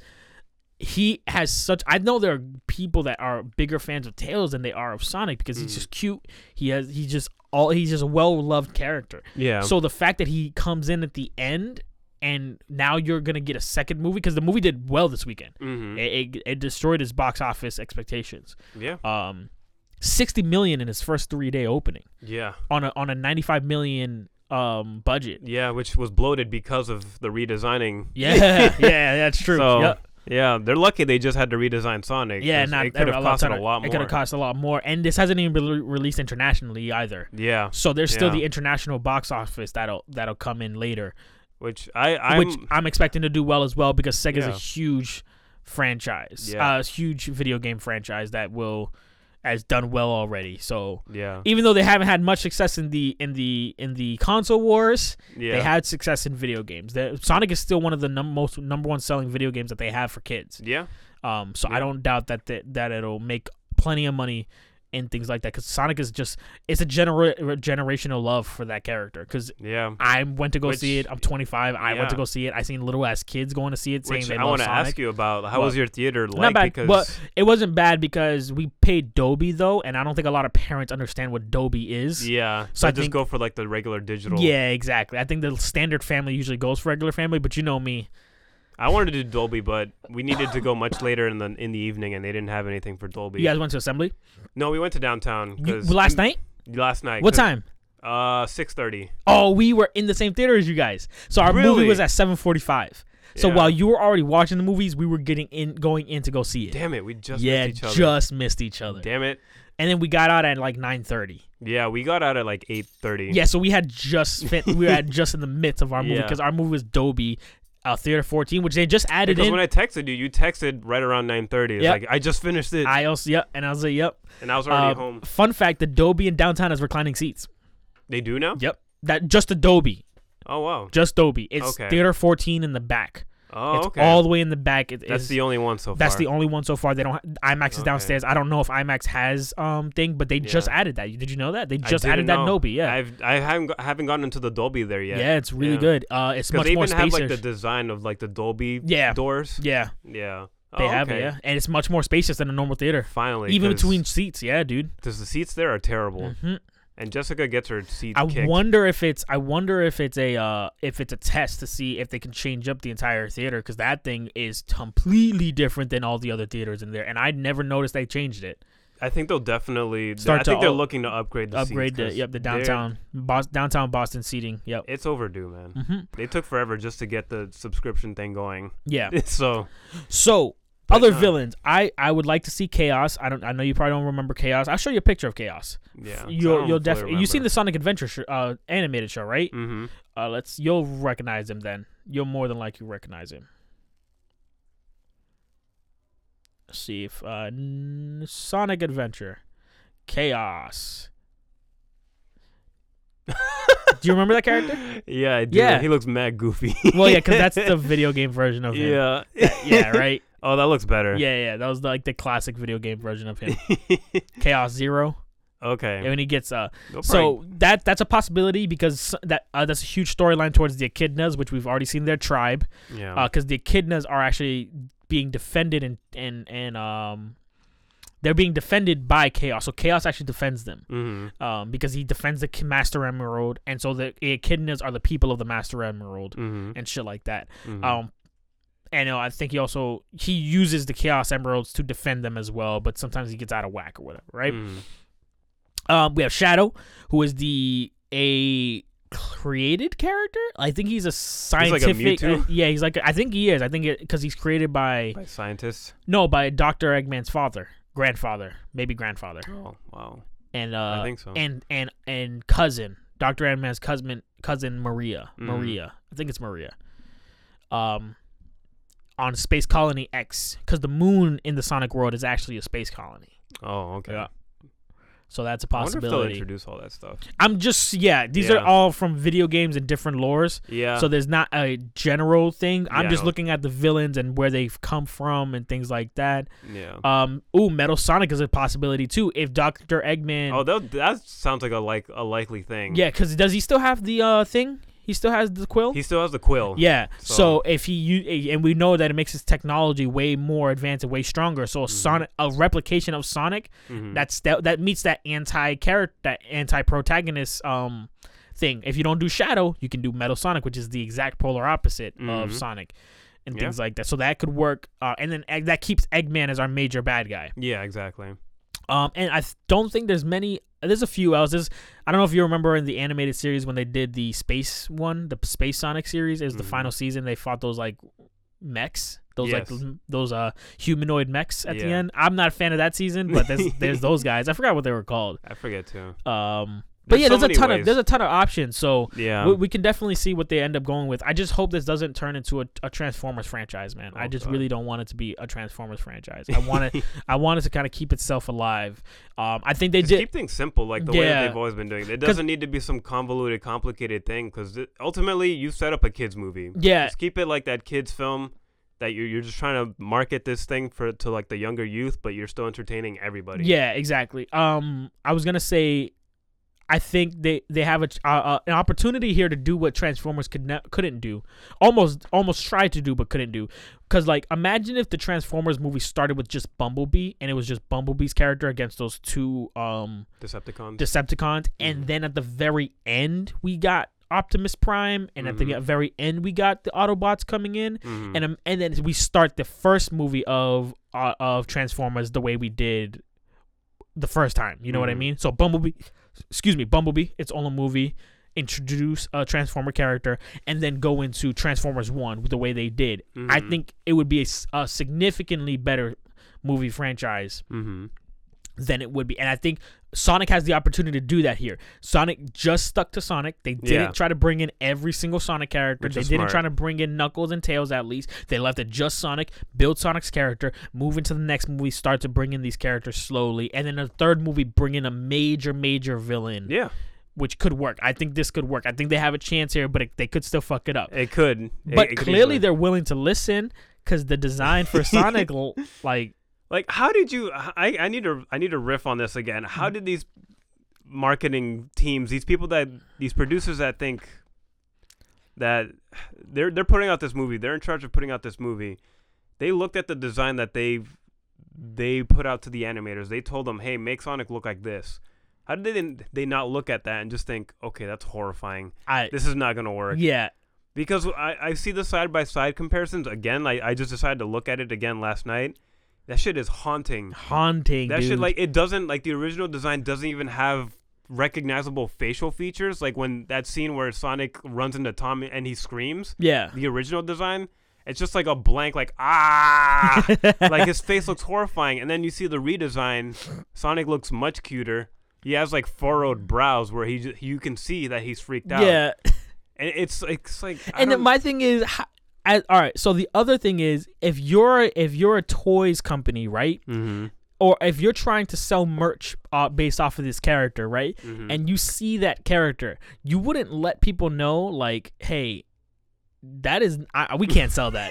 He has such... I know there are people that are bigger fans of Tails than they are of Sonic because he's mm. just cute. He has... He's just all... He's just a well-loved character. Yeah. So the fact that he comes in at the end and now you're going to get a second movie because the movie did well this weekend. Mm-hmm. It, it, it destroyed his box office expectations. Yeah. Um, sixty million dollars in his first three-day opening. Yeah. On a on a ninety-five million dollars... Um, budget. Yeah, which was bloated because of the redesigning. Yeah. yeah, that's true. So... Yep. Yeah, they're lucky they just had to redesign Sonic. Yeah, not, it could have cost a lot more. It could have cost a lot more, and this hasn't even been re- released internationally either. Yeah, so there's still yeah. the international box office that'll that'll come in later, which I I'm, which I'm expecting to do well as well because Sega's yeah. a huge franchise, yeah. uh, huge video game franchise that will has done well already. So yeah, even though they haven't had much success in the in the in the console wars, yeah. they had success in video games. They're, Sonic is still one of the num- most number one selling video games that they have for kids. Yeah. Um. So yeah. I don't doubt that th- that it'll make plenty of money and things like that, because Sonic is just, it's a genera- generational love for that character, because yeah. I went to go Which, see it, I'm twenty-five, I yeah. went to go see it, I seen little ass kids going to see it saying Which they I love Sonic. I want to ask you about, how well, was your theater like? Not bad, because... but it wasn't bad because we paid Dolby though, and I don't think a lot of parents understand what Dolby is. Yeah, so I just think, go for like the regular digital. Yeah, exactly. I think the standard family usually goes for regular family, but you know me. I wanted to do Dolby, but we needed to go much later in the in the evening, and they didn't have anything for Dolby. You guys went to Assembly? No, we went to downtown. You, last night? Last night. What time? Uh, six thirty. Oh, we were in the same theater as you guys. So our really? movie was at seven forty-five. So yeah. while you were already watching the movies, we were getting in, going in to go see it. Damn it, we just yeah, missed each other. Yeah, just missed each other. Damn it. And then we got out at like nine thirty. Yeah, we got out at like eight thirty. Yeah, so we had just fit, we were just in the midst of our movie because yeah. our movie was Dolby. Uh, Theater fourteen, which they just added because in. Because when I texted you, you texted right around nine thirty. It's yep. like, I just finished it. I also, yep. And I was like, yep. And I was already uh, home. Fun fact, the Dolby in downtown has reclining seats. They do now? Yep. That Just the Dolby. Oh, wow. Just Dolby. It's okay. Theater fourteen in the back. Oh, it's okay. all the way in the back. It, that's the only one so far. That's the only one so far. They don't. Ha- IMAX is okay. downstairs. I don't know if IMAX has um thing, but they yeah. just added that. Did you know that they just added know. that Dolby? Yeah, I've I haven't I haven't gotten into the Dolby there yet. Yeah, it's really yeah. good. Uh, it's much they even more spacious. Have like the design of like the Dolby yeah. doors. Yeah, yeah, oh, they have okay. it. Yeah, and it's much more spacious than a normal theater. Finally, even between seats. Yeah, dude, because the seats there are terrible. Mm-hmm. And Jessica gets her seat I kicked. wonder if it's I wonder if it's a uh, if it's a test to see if they can change up the entire theater, because that thing is completely different than all the other theaters in there, and I never noticed they changed it. I think they'll definitely start. I think they're looking to upgrade the upgrade seats, the yep the downtown Bos- downtown Boston seating. Yep, it's overdue, man. Mm-hmm. They took forever just to get the subscription thing going. Yeah. so so but other no. villains, I, I would like to see Chaos. I don't. I know you probably don't remember Chaos. I'll show you a picture of Chaos. Yeah, you'll you'll definitely you've seen the Sonic Adventure sh- uh, animated show, right? Mm-hmm. Uh, let's you'll recognize him then. You'll more than likely recognize him. Let's see if uh, n- Sonic Adventure, Chaos. Do you remember that character? Yeah, I do. Yeah. He looks mad goofy. Well, yeah, because that's the video game version of him. Yeah, that, yeah, right. Oh, that looks better. Yeah, yeah. That was the, like the classic video game version of him. Chaos Zero. Okay. And when he gets uh, no so that that's a possibility, because that uh, that's a huge storyline towards the Echidnas, which we've already seen their tribe. Yeah. Because uh, the Echidnas are actually being defended and and and um. They're being defended by Chaos. So Chaos actually defends them. Mm-hmm. Um, because he defends the Master Emerald. And so the Echidnas are the people of the Master Emerald. Mm-hmm. And shit like that. Mm-hmm. Um, and uh, I think he also... He uses the Chaos Emeralds to defend them as well. But sometimes he gets out of whack or whatever, right? Mm. Um, we have Shadow, who is the... A... created character? I think he's a scientific... He's like a Mewtwo? Uh, yeah, he's like... A, I think he is. I think... Because he's created by... By scientists? No, by Doctor Eggman's father. Grandfather, maybe grandfather. Oh wow! And uh, I think so. And and and cousin, Doctor Eggman's cousin, cousin Maria, mm. Maria. I think it's Maria. Um, on Space Colony X, because the moon in the Sonic world is actually a space colony. Oh okay. Yeah. So that's a possibility. I wonder if they'll introduce all that stuff. I'm just yeah. These yeah. are all from video games and different lores. Yeah. So there's not a general thing. I'm yeah, just looking at the villains and where they've come from and things like that. Yeah. Um. Ooh, Metal Sonic is a possibility too. If Doctor Eggman. Oh, that that sounds like a like a likely thing. Yeah, because does he still have the uh thing? He still has the quill? He still has the quill. Yeah. So, so if he u- and we know that it makes his technology way more advanced and way stronger. So a mm-hmm. Sonic, a replication of Sonic, mm-hmm. that's that, that meets that anti-character, that anti-protagonist um thing. If you don't do Shadow, you can do Metal Sonic, which is the exact polar opposite mm-hmm. of Sonic and yeah. things like that. So that could work. Uh, and then egg, that keeps Eggman as our major bad guy. Yeah, exactly. Um, and I th- don't think there's many. There's a few else. There's, I don't know if you remember in the animated series when they did the space one, the Space Sonic series, is mm-hmm. the final season. They fought those like mechs, those yes. like those uh humanoid mechs at yeah. the end. I'm not a fan of that season, but there's there's those guys. I forgot what they were called. I forget too. Um, but there's yeah, so there's a ton ways. of there's a ton of options. So yeah, we, we can definitely see what they end up going with. I just hope this doesn't turn into a, a Transformers franchise, man. Oh, I just God. really don't want it to be a Transformers franchise. I want it. I want it to kind of keep itself alive. Um, I think they just did keep things simple, like the yeah. way that they've always been doing it. It doesn't need to be some convoluted, complicated thing, because ultimately you set up a kids movie. Yeah, just keep it like that kids film. that you're, you're just trying to market this thing for to like the younger youth, but you're still entertaining everybody. Yeah, exactly. Um, I was gonna say, I think they they have a uh, uh, an opportunity here to do what Transformers could ne- couldn't do, almost almost tried to do but couldn't do. Because like, imagine if the Transformers movie started with just Bumblebee and it was just Bumblebee's character against those two um Decepticons, Decepticons, mm-hmm. and then at the very end we got Optimus Prime, and mm-hmm. at the very end we got the Autobots coming in, mm-hmm. and um, and then we start the first movie of uh, of Transformers the way we did the first time. You know mm-hmm. what I mean? So Bumblebee, excuse me, Bumblebee, its own movie, introduce a Transformer character, and then go into Transformers One with the way they did. Mm-hmm. I think it would be a, a significantly better movie franchise. Mm-hmm. Than it would be. And I think Sonic has the opportunity to do that here. Sonic just stuck to Sonic. They didn't yeah. try to bring in every single Sonic character. Which they didn't smart. try to bring in Knuckles and Tails, at least. They left it just Sonic, build Sonic's character, move into the next movie, start to bring in these characters slowly, and then the third movie, bring in a major, major villain. Yeah. Which could work. I think this could work. I think they have a chance here, but it, they could still fuck it up. It could. But it, it clearly could they're willing to listen, because the design for Sonic, like... Like, how did you? I, I need to I need to riff on this again. How did these marketing teams, these people that these producers that think that they're they're putting out this movie, they're in charge of putting out this movie. They looked at the design that they they put out to the animators. They told them, "Hey, make Sonic look like this." How did they they not look at that and just think, "Okay, that's horrifying. I, this is not gonna work." Yeah. Because I, I see the side by side comparisons again. I I just decided to look at it again last night. That shit is haunting. Haunting, That dude. shit, like, it doesn't, like, the original design doesn't even have recognizable facial features. Like, when that scene where Sonic runs into Tom and he screams. Yeah. The original design, it's just, like, a blank, like, ah! Like, his face looks horrifying. And then you see the redesign. Sonic looks much cuter. He has, like, furrowed brows where he just, you can see that he's freaked out. Yeah. And it's, it's like... I and don't... my thing is... How- I, all right, so the other thing is, if you're if you're a toys company, right, mm-hmm. or if you're trying to sell merch uh, based off of this character, right, mm-hmm. and you see that character, you wouldn't let people know, like, hey, that is I, we can't sell that.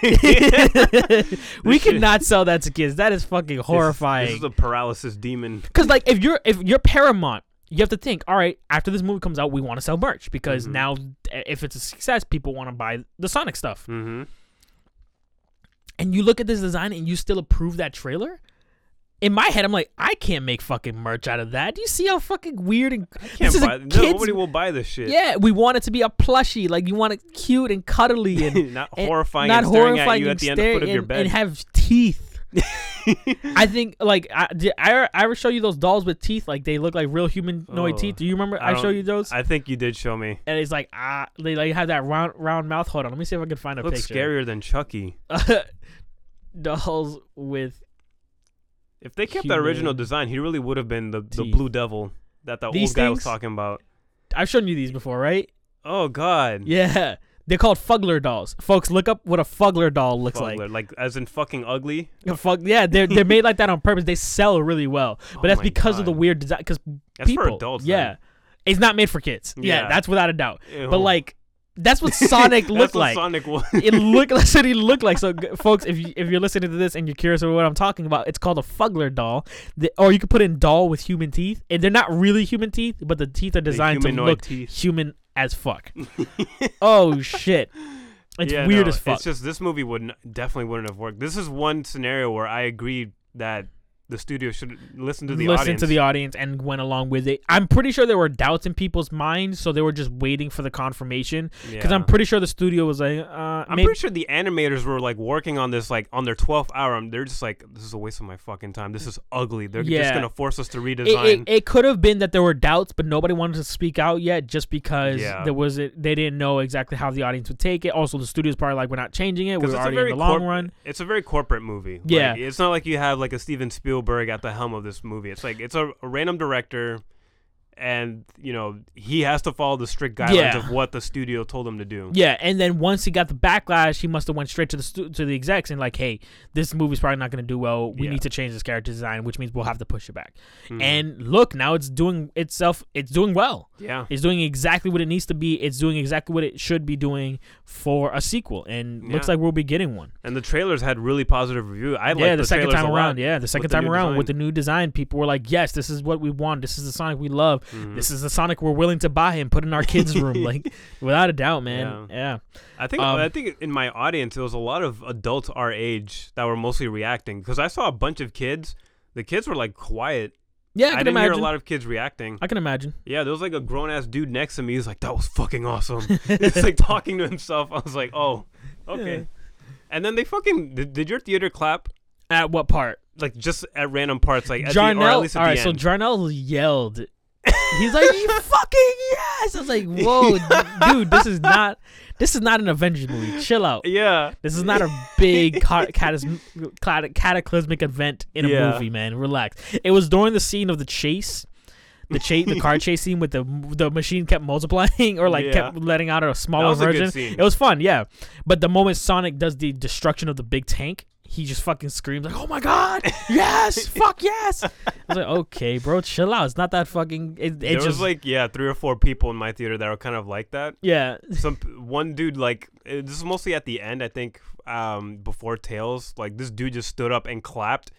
We cannot sell that to kids. That is fucking horrifying. This, this is a paralysis demon. Because like, if you're if you're Paramount. You have to think, all right, after this movie comes out, we want to sell merch because mm-hmm. now if it's a success, people want to buy the Sonic stuff. Mm-hmm. And you look at this design and you still approve that trailer? In my head, I'm like, I can't make fucking merch out of that. Do you see how fucking weird and... I can't buy it. No, nobody will buy this shit. Yeah, we want it to be a plushie. Like, you want it cute and cuddly and... not and, horrifying and, and staring at you at the end of foot of your bed. And have teeth. I think like I, did I, I ever show you those dolls with teeth, like they look like real humanoid oh, teeth. Do you remember? I, I show you those. I think you did show me. And it's like ah, they like have that round round mouth. Hold on, let me see if I can find a looks picture. Looks scarier than Chucky. Dolls with. If they kept human. That original design, he really would have been the, the Blue Devil that that these old guy things, was talking about. I've shown you these before, right? Oh God. Yeah. They're called Fuggler dolls. Folks, look up what a Fuggler doll looks Fuggler, like. Like, as in fucking ugly? Yeah, they're, they're made like that on purpose. They sell really well. But oh that's because God. of the weird design. Because That's people, for adults. Yeah. Then. It's not made for kids. Yeah, yeah that's without a doubt. Ew. But, like, that's what Sonic looked that's like. That's Sonic was. It looked, that's what he looked like. So, folks, if, you, if you're listening to this and you're curious about what I'm talking about, it's called a Fuggler doll. The, or you could put in doll with human teeth. And they're not really human teeth, but the teeth are designed to look teeth. human as fuck. Oh shit, it's yeah, weird no, as fuck. It's just this movie wouldn't definitely wouldn't have worked. This is one scenario where I agree that the studio should listen to the listen audience. to the audience and went along with it. I'm pretty sure there were doubts in people's minds, so they were just waiting for the confirmation. Because yeah. I'm pretty sure the studio was like, uh, I'm maybe- pretty sure the animators were like working on this like on their twelfth hour. And they're just like, this is a waste of my fucking time. This is ugly. They're yeah. just gonna force us to redesign. It, it, it could have been that there were doubts, but nobody wanted to speak out yet, just because yeah. there was it. They didn't know exactly how the audience would take it. Also, the studio's probably like, we're not changing it. We're already in the long corp- run. It's a very corporate movie. Yeah, like, it's not like you have like a Steven Spielberg at the helm of this movie. It's like it's a, a random director and you know he has to follow the strict guidelines yeah. of what the studio told him to do. Yeah, and then once he got the backlash, he must have went straight to the stu- to the execs and like, hey, this movie's probably not going to do well. We yeah. need to change this character design, which means we'll have to push it back. Mm-hmm. And look, now it's doing itself. It's doing well. Yeah, it's doing exactly what it needs to be. It's doing exactly what it should be doing for a sequel, and yeah. looks like we'll be getting one. And the trailers had really positive review. I yeah, like the, the second time around. Yeah, the second time around with the new design, people were like, yes, this is what we want. This is the Sonic we love. Mm-hmm. This is the Sonic we're willing to buy and put in our kids' room, like without a doubt, man. Yeah, yeah. I think um, I think in my audience there was a lot of adults our age that were mostly reacting because I saw a bunch of kids. The kids were like quiet. Yeah, I, I can didn't imagine. hear a lot of kids reacting. I can imagine. Yeah, there was like a grown ass dude next to me. He's like, "That was fucking awesome." He's like talking to himself. I was like, "Oh, okay." Yeah. And then they fucking did, did your theater clap? At what part? Like just at random parts, like at Jarnell, the, or at least at all right, the end. So Jarnell yelled. He's like, "You fucking yes!" I was like, "Whoa, dude, this is not, this is not an Avengers movie. Chill out. Yeah, this is not a big ca- catas- cataclysmic event in a yeah. movie, man. Relax." It was during the scene of the chase, the chase, the car chase scene with the the machine kept multiplying or like yeah. kept letting out a smaller was version. A it was fun, yeah. But the moment Sonic does the destruction of the big tank. He just fucking screams like, "Oh my god, yes, fuck yes!" I was like, "Okay, bro, chill out. It's not that fucking." It, it there just... was like, yeah, three or four people in my theater that were kind of like that. Yeah, some one dude like it, this is mostly at the end, I think, um, before Tails. Like this dude just stood up and clapped,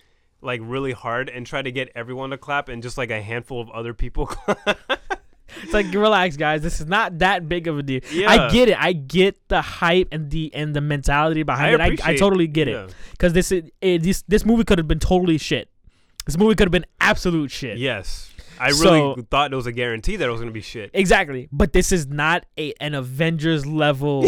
like really hard, and tried to get everyone to clap, and just like a handful of other people. It's like, relax, guys. This is not that big of a deal. Yeah. I get it. I get the hype and the and the mentality behind I it. I, I totally get yeah. it. Because this, this this movie could have been totally shit. This movie could have been absolute shit. Yes. I really so, thought it was a guarantee that it was going to be shit. Exactly. But this is not a, an Avengers level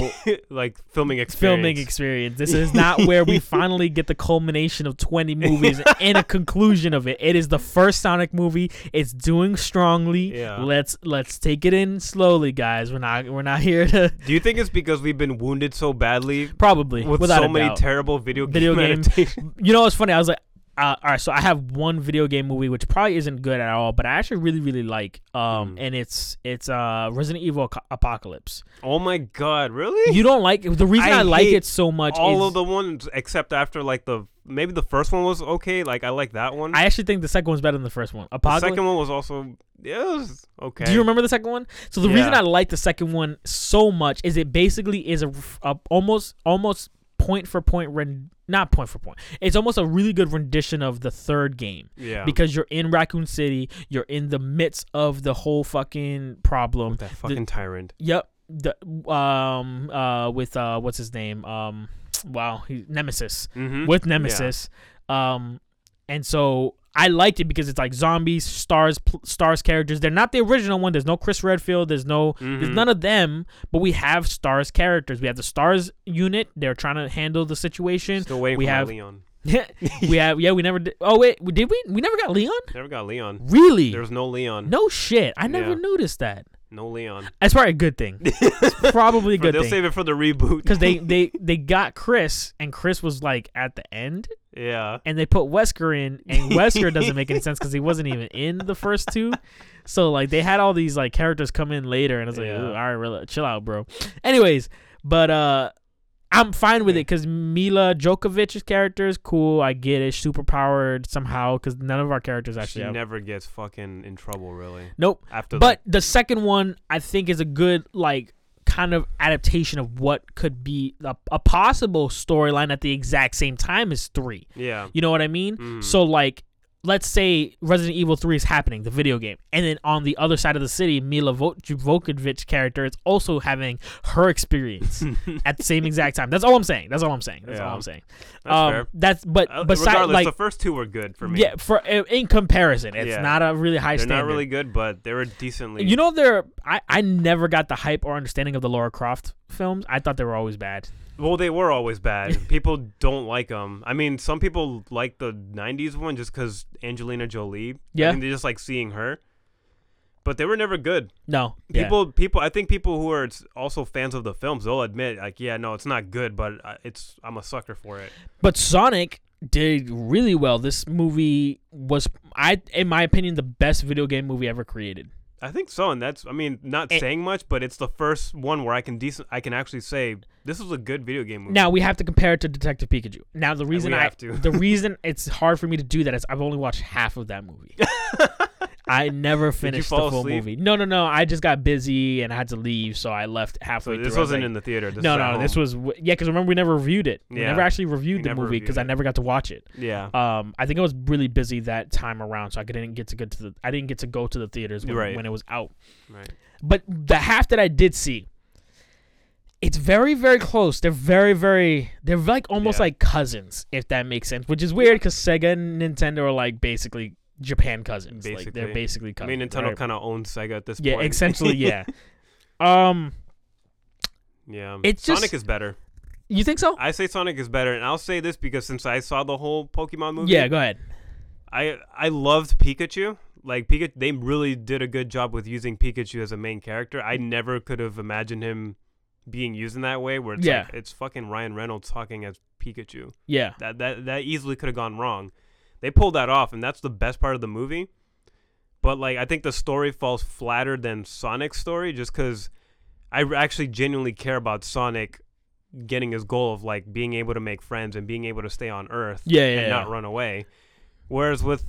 like filming experience. Filming experience. This is not where we finally get the culmination of twenty movies and a conclusion of it. It is the first Sonic movie. It's doing strongly. Yeah. Let's let's take it in slowly, guys. We're not we're not here to Do you think it's because we've been wounded so badly? Probably. With so many doubt. terrible video, video game games. You know what's funny? I was like Uh, all right, so I have one video game movie which probably isn't good at all, but I actually really, really like, um, mm. and it's it's uh, Resident Evil Apocalypse. Oh my god, really? You don't like it? The reason I, I like it so much all is... all of the ones except after like the... Maybe the first one was okay. Like, I like that one. I actually think the second one's better than the first one. Apocalypse. The second one was also... Yeah, it was okay. Do you remember the second one? So the yeah. reason I like the second one so much is it basically is a, a almost almost point for point... Ren- Not point for point. It's almost a really good rendition of the third game. Yeah. Because you're in Raccoon City. You're in the midst of the whole fucking problem. With that fucking the, tyrant. Yep. The um uh with uh what's his name um wow he, Nemesis mm-hmm. with Nemesis yeah. um and so I liked it because it's like zombies, stars, pl- stars characters. They're not the original one. There's no Chris Redfield. There's no, mm-hmm. there's none of them. But we have stars characters. We have the stars unit. They're trying to handle the situation. Still waiting we for have, Leon. Yeah, we have. Yeah, we never. Did, oh wait, did we? We never got Leon. Never got Leon. Really? There's no Leon. No shit. I never yeah. noticed that. No Leon. That's probably a good thing. It's probably a good they'll thing. They'll save it for the reboot. Because they, they, they got Chris, and Chris was like at the end. Yeah. And they put Wesker in, and Wesker doesn't make any sense because he wasn't even in the first two. So like they had all these like characters come in later, and I was like, yeah. all right, really, chill out, bro. Anyways, but uh, I'm fine with it because Mila Jokovich's character is cool. I get it. Super powered somehow because none of our characters actually She have... never gets fucking in trouble, really. Nope. After but the... the second one, I think, is a good, like, kind of adaptation of what could be a, a possible storyline at the exact same time as three. Yeah. You know what I mean? Mm. So, like, let's say Resident Evil three is happening, the video game. And then on the other side of the city, Mila Jokovich's character is also having her experience at the same exact time. That's all I'm saying. That's all I'm saying. That's yeah. all I'm saying. That's um, fair. That's, but uh, besides, regardless, like, the first two were good for me. Yeah, for uh, in comparison. It's yeah. not a really high they're standard. They're not really good, but they were decently. You know, they're, I, I never got the hype or understanding of the Lara Croft films. I thought they were always bad. Well, they were always bad. People don't like them. I mean, some people like the nineties one just because Angelina Jolie. Yeah. I mean, they just like seeing her. But they were never good. No. People, yeah. people. I think people who are also fans of the films, they'll admit, like, yeah, no, it's not good, but it's I'm a sucker for it. But Sonic did really well. This movie was, I, in my opinion, the best video game movie ever created. I think so, and that's, I mean, not it, saying much, but it's the first one where I can decent, I can actually say this is a good video game movie. Now we have to compare it to Detective Pikachu. Now the reason I have to. the reason it's hard for me to do that is I've only watched half of that movie. I never finished the full asleep? movie. No, no, no. I just got busy and I had to leave, so I left halfway so through. This wasn't was like, in the theater. This no, no, home. this was yeah. Because remember, we never reviewed it. We yeah. never actually reviewed we the movie because I never got to watch it. Yeah. Um, I think I was really busy that time around, so I didn't get to go to the. I didn't get to go to the theaters when, right. when it was out. Right. But the half that I did see, it's very, very close. They're very, very. They're like almost yeah. like cousins, if that makes sense. Which is weird because Sega and Nintendo are like basically. Japan cousins, basically. Like they're basically cousins. I mean, Nintendo right? kind of owns Sega at this yeah, point. Yeah, essentially, yeah. um, yeah, it's Sonic just, is better. You think so? I say Sonic is better, and I'll say this because since I saw the whole Pokemon movie, yeah, go ahead. I I loved Pikachu. Like Pikachu, they really did a good job with using Pikachu as a main character. I never could have imagined him being used in that way. Where it's yeah. like, it's fucking Ryan Reynolds talking as Pikachu. Yeah, that that that easily could have gone wrong. They pulled that off, and that's the best part of the movie. But, like, I think the story falls flatter than Sonic's story just because I actually genuinely care about Sonic getting his goal of, like, being able to make friends and being able to stay on Earth yeah, yeah, and yeah. not run away. Whereas with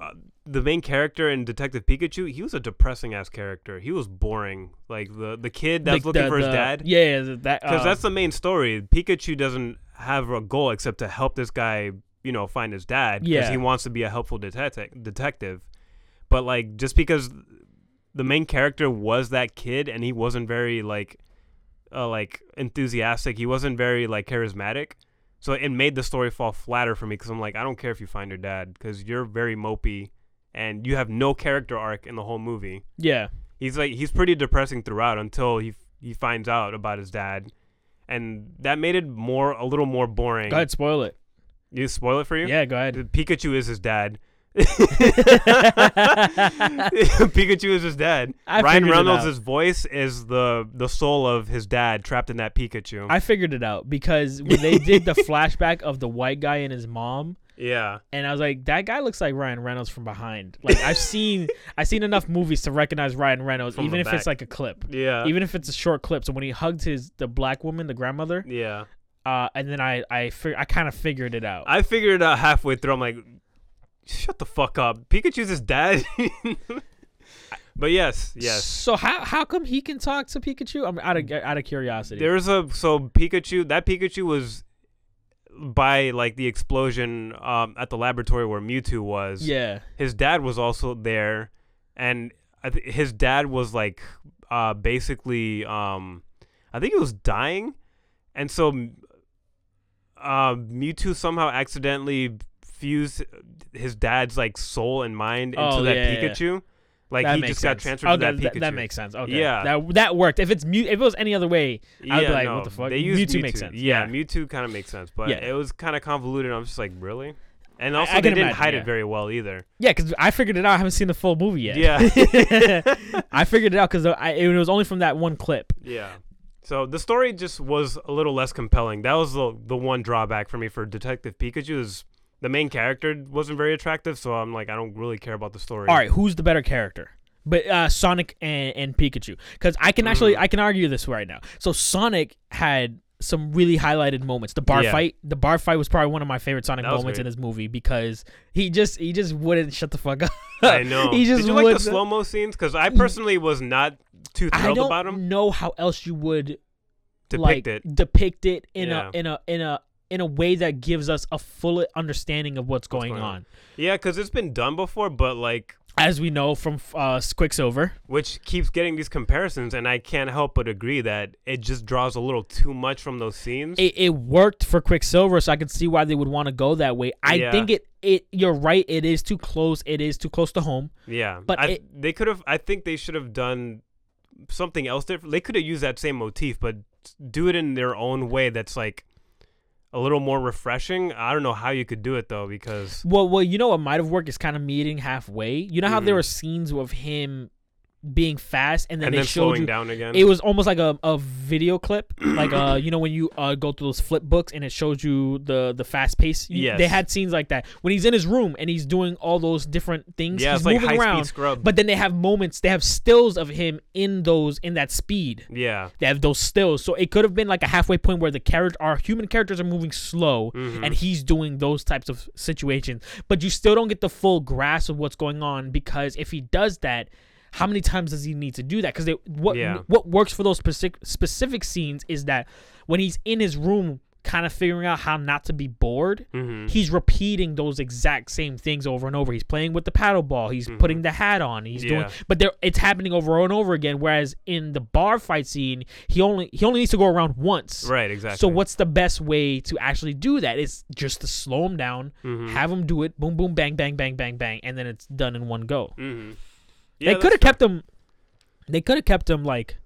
uh, the main character in Detective Pikachu, he was a depressing-ass character. He was boring. Like, the, the kid that's like looking the, for the, his dad. Yeah, yeah. Because that, uh, that's the main story. Pikachu doesn't have a goal except to help this guy... you know, find his dad because yeah. he wants to be a helpful detective detective. But like, just because the main character was that kid and he wasn't very like, uh, like enthusiastic. He wasn't very like charismatic. So it made the story fall flatter for me. Cause I'm like, I don't care if you find your dad because you're very mopey and you have no character arc in the whole movie. Yeah. He's like, he's pretty depressing throughout until he, he finds out about his dad. And that made it more, a little more boring. Go ahead, spoil it. You spoil it for you? Yeah, go ahead. Pikachu is his dad. Pikachu is his dad. I Ryan Reynolds' voice is the, the soul of his dad trapped in that Pikachu. I figured it out because when they did the flashback of the white guy and his mom. Yeah. And I was like, that guy looks like Ryan Reynolds from behind. Like I've seen I've seen enough movies to recognize Ryan Reynolds, from even if back. It's like a clip. Yeah. Even if it's a short clip. So when he hugged his the black woman, the grandmother. Yeah. Uh, and then I I, fig- I kind of figured it out. I figured it out halfway through. I'm like, shut the fuck up. Pikachu's his dad. But yes, yes. So how how come he can talk to Pikachu? I'm out of out of curiosity. There's a so Pikachu that Pikachu was by like the explosion um, at the laboratory where Mewtwo was. Yeah. His dad was also there, and I th- his dad was like uh, basically um, I think he was dying, and so. Uh, Mewtwo somehow accidentally fused his dad's like soul and mind into oh, that yeah, Pikachu. Yeah. Like that he just sense. got transferred okay, to that th- Pikachu. That makes sense. Okay. Yeah. That that worked. If it's Mew- if it was any other way, I'd yeah, be like, no, what the fuck? They Mewtwo, Mewtwo makes sense. Yeah, yeah. Mewtwo kind of makes sense, but yeah. it was kind of convoluted. I'm just like, really? And also, I, I they didn't imagine, hide yeah. it very well either. Yeah, because I figured it out. I haven't seen the full movie yet. Yeah. I figured it out because it was only from that one clip. Yeah. So the story just was a little less compelling. That was the the one drawback for me for Detective Pikachu is the main character wasn't very attractive, so I'm like, I don't really care about the story. All right, who's the better character? But uh, Sonic and, and Pikachu. Because I can actually, mm. I can argue this right now. So Sonic had some really highlighted moments. The bar yeah. fight. The bar fight was probably one of my favorite Sonic moments great. in this movie because he just he just wouldn't shut the fuck up. I know. He just Did you like the slow-mo scenes? Because I personally was not... too thrilled about him. I don't know how else you would depict like, it. Depict it in yeah. a in a in a in a way that gives us a full understanding of what's, what's going, going on. on. Yeah, because it's been done before, but like as we know from uh, Quicksilver, which keeps getting these comparisons, and I can't help but agree that it just draws a little too much from those scenes. It, it worked for Quicksilver, so I can see why they would want to go that way. I yeah. think it. It you're right. It is too close. It is too close to home. Yeah, but I, it, they could have. I think they should have done. Something else different. They could have used that same motif, but do it in their own way. That's like a little more refreshing. I don't know how you could do it though, because well, well, you know what might have worked is kind of meeting halfway. You know how mm-hmm. there were scenes of him being fast and then and they then showed slowing you, down again. It was almost like a, a video clip, like uh you know when you uh go through those flip books and it shows you the the fast pace. Yes. They had scenes like that when he's in his room and he's doing all those different things. Yeah, he's it's moving like high around, speed scrub. But then they have moments, they have stills of him in those in that speed. Yeah, they have those stills, so it could have been like a halfway point where the character, our human characters, are moving slow mm-hmm. and he's doing those types of situations, but you still don't get the full grasp of what's going on, because if he does that, how many times does he need to do that? Because what yeah. what works for those specific, specific scenes is that when he's in his room kind of figuring out how not to be bored, mm-hmm. he's repeating those exact same things over and over. He's playing with the paddle ball. He's mm-hmm. putting the hat on. He's yeah. doing, but there, it's happening over and over again. Whereas in the bar fight scene, he only he only needs to go around once. Right, exactly. So what's the best way to actually do that? It's just to slow him down, mm-hmm. have him do it, boom, boom, bang, bang, bang, bang, bang, and then it's done in one go. Mm-hmm. Yeah, they could have kept him. They could have kept him like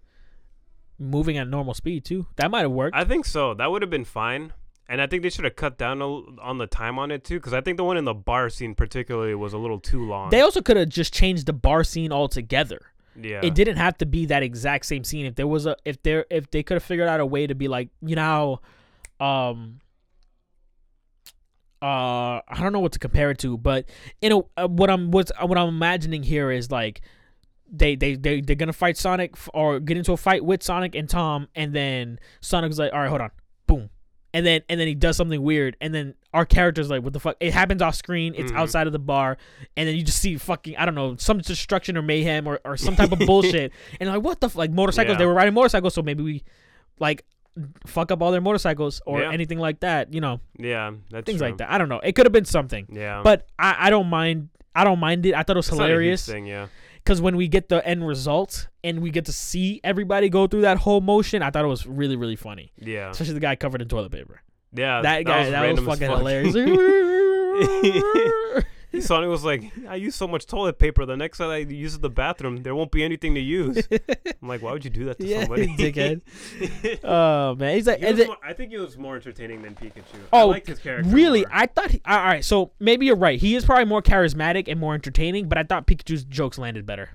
moving at normal speed too. That might have worked. I think so. That would have been fine. And I think they should have cut down a, on the time on it too, because I think the one in the bar scene particularly was a little too long. They also could have just changed the bar scene altogether. Yeah, it didn't have to be that exact same scene. If there was a, if there, if they could have figured out a way to be like, you know, um. Uh, I don't know what to compare it to, but you know uh, what I'm what's, uh, what I'm imagining here is like they they they they're gonna fight Sonic f- or get into a fight with Sonic and Tom, and then Sonic's like, all right, hold on, boom, and then and then he does something weird, and then our character's like, what the fuck? It happens off screen. It's mm-hmm. outside of the bar, and then you just see fucking I don't know some destruction or mayhem or, or some type of bullshit, and like what the f-? Like motorcycles. Yeah. They were riding motorcycles, so maybe we like. fuck up all their motorcycles or yeah. anything like that, you know. Yeah, that's things true. Like that. I don't know. It could have been something. Yeah, but I, I don't mind. I don't mind it. I thought it was it's hilarious. Not a huge thing, yeah. Because when we get the end result and we get to see everybody go through that whole motion, I thought it was really, really funny. Yeah, especially the guy covered in toilet paper. Yeah, that, that guy. Was that was fucking fuck. hilarious. Sonic was like, I use so much toilet paper. The next time I use the bathroom, there won't be anything to use. I'm like, why would you do that to yeah, somebody? Dickhead. Oh, man. He's like, he was it, more, I think he was more entertaining than Pikachu. Oh, I liked his character. Really? More. I thought, he, all right, so maybe you're right. He is probably more charismatic and more entertaining, but I thought Pikachu's jokes landed better.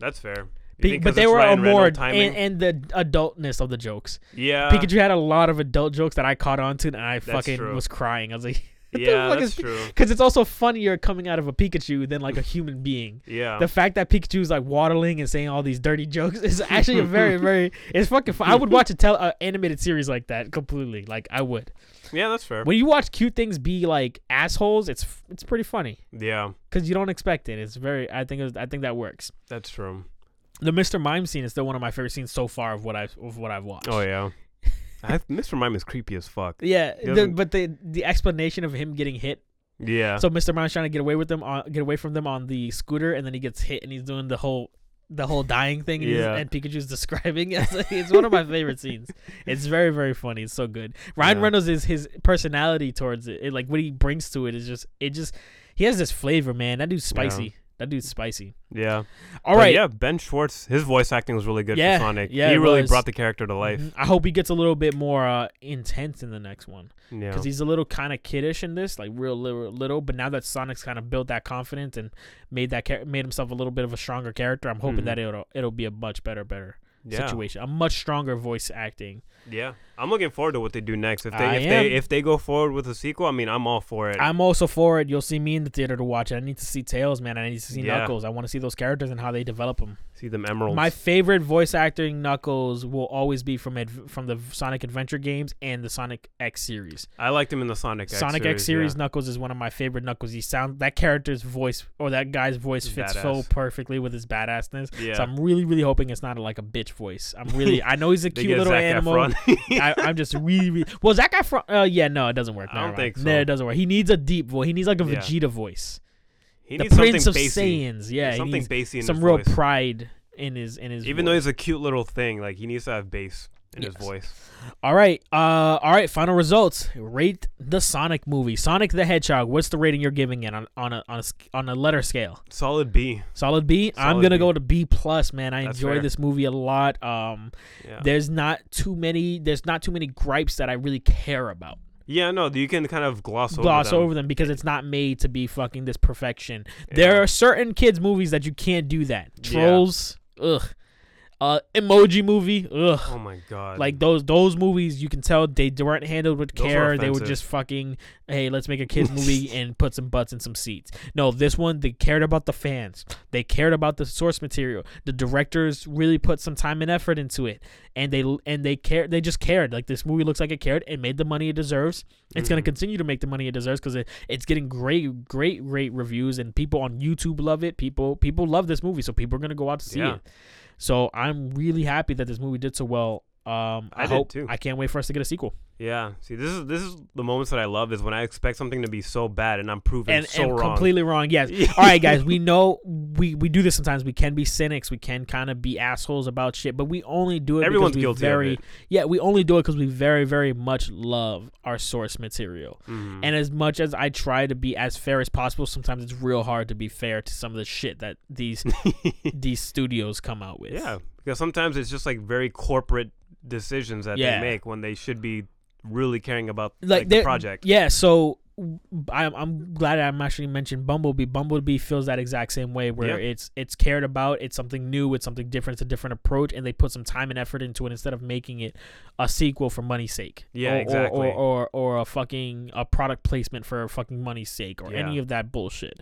That's fair. Be, but they were Ryan more and, and the adultness of the jokes. Yeah. Pikachu had a lot of adult jokes that I caught on to, and I That's fucking true. was crying. I was like, yeah, that's is, true. Because it's also funnier coming out of a Pikachu than like a human being. Yeah. The fact that Pikachu is like waddling and saying all these dirty jokes is actually a very, very. It's fucking fun. I would watch a tell uh, animated series like that completely. Like I would. Yeah, that's fair. When you watch cute things be like assholes, it's it's pretty funny. Yeah. Because you don't expect it. It's very. I think. It was, I think that works. That's true. The Mister Mime scene is still one of my favorite scenes so far of what I of what I've watched. Oh yeah. I, Mister Mime is creepy as fuck. Yeah, the, but the the explanation of him getting hit. Yeah. So Mister Mime's trying to get away with them, on, get away from them on the scooter, and then he gets hit, and he's doing the whole, the whole dying thing. And, yeah. and Pikachu's describing it. It's, it's one of my favorite scenes. It's very, very funny. It's so good. Ryan yeah. Reynolds is his personality towards it. it. Like what he brings to it is just, it just, he has this flavor, man. That dude's spicy. Yeah. That dude's spicy. Yeah. All but right. Yeah, Ben Schwartz, his voice acting was really good yeah, for Sonic. Yeah, he really was. brought the character to life. Mm-hmm. I hope he gets a little bit more uh, intense in the next one. Yeah. Because he's a little kind of kiddish in this, like real little, little. But now that Sonic's kind of built that confidence and made that char- made himself a little bit of a stronger character, I'm hoping mm-hmm. that it'll it'll be a much better, better yeah. situation. A much stronger voice acting. Yeah. I'm looking forward to what they do next. If they I if am. they if they go forward with a sequel, I mean, I'm all for it. I'm also for it. You'll see me in the theater to watch it. I need to see Tails, man. I need to see yeah. Knuckles. I want to see those characters and how they develop them. See them emeralds. My favorite voice acting Knuckles will always be from adv- from the Sonic Adventure games and the Sonic X series. I liked him in the Sonic X Sonic series, X series yeah. Knuckles is one of my favorite Knuckles. He sound that character's voice or that guy's voice fits badass. so perfectly with his badassness. Yeah. So I'm really really hoping it's not like a bitch voice. I'm really I know he's a cute little Zac animal. I, I'm just really, really well. Zach guy from uh, yeah, no, it doesn't work. No, I don't right. think so. No, it doesn't work. He needs a deep voice. He needs like a yeah. Vegeta voice. He the needs Prince something of bassy. Saiyans. Yeah, he something bassy. In some his real voice. pride in his in his. Even voice. though he's a cute little thing, like he needs to have bass in yes. his voice. All right, uh, all right. Final results. Rate the Sonic movie, Sonic the Hedgehog. What's the rating you're giving it on on a on a, on a letter scale? Solid B. Solid B. Solid I'm gonna B. go to B plus, man. I That's enjoy fair. this movie a lot. Um, yeah. there's not too many. There's not too many gripes that I really care about. Yeah, no, you can kind of gloss over gloss them. over them because it's not made to be fucking this perfection. Yeah. There are certain kids movies that you can't do that. Trolls. Yeah. ugh. Uh, Emoji Movie, ugh. Oh my god. Like those those movies, you can tell they weren't handled with those care. Were they were just fucking, hey, let's make a kids movie and put some butts in some seats. No, this one, they cared about the fans. They cared about the source material. The directors really put some time and effort into it, and they and they cared. They just cared. Like this movie looks like it cared. It made the money it deserves. It's mm. gonna continue to make the money it deserves because it, it's getting great, great, great reviews, and people on YouTube love it. People people love this movie, so people are gonna go out to see yeah. it. So I'm really happy that this movie did so well. Um, I, I hope too. I can't wait for us to get a sequel. Yeah. See, this is this is the moments that I love is when I expect something to be so bad and I'm proven and, so and wrong. Completely wrong. Yes. All right, guys. We know we, we do this sometimes. We can be cynics. We can kind of be assholes about shit, but we only do it. Everyone's because we guilty very, of it. Yeah, we only do it because we very, very much love our source material. Mm-hmm. And as much as I try to be as fair as possible, sometimes it's real hard to be fair to some of the shit that these these studios come out with. Yeah. Because sometimes it's just like very corporate decisions that yeah. they make when they should be really caring about like, like the project. Yeah, so I'm I'm glad I'm actually mentioned Bumblebee. Bumblebee feels that exact same way where yeah. it's it's cared about, it's something new, it's something different, it's a different approach, and they put some time and effort into it instead of making it a sequel for money's sake. Yeah, or, exactly. Or or, or or a fucking a product placement for fucking money's sake or yeah. any of that bullshit.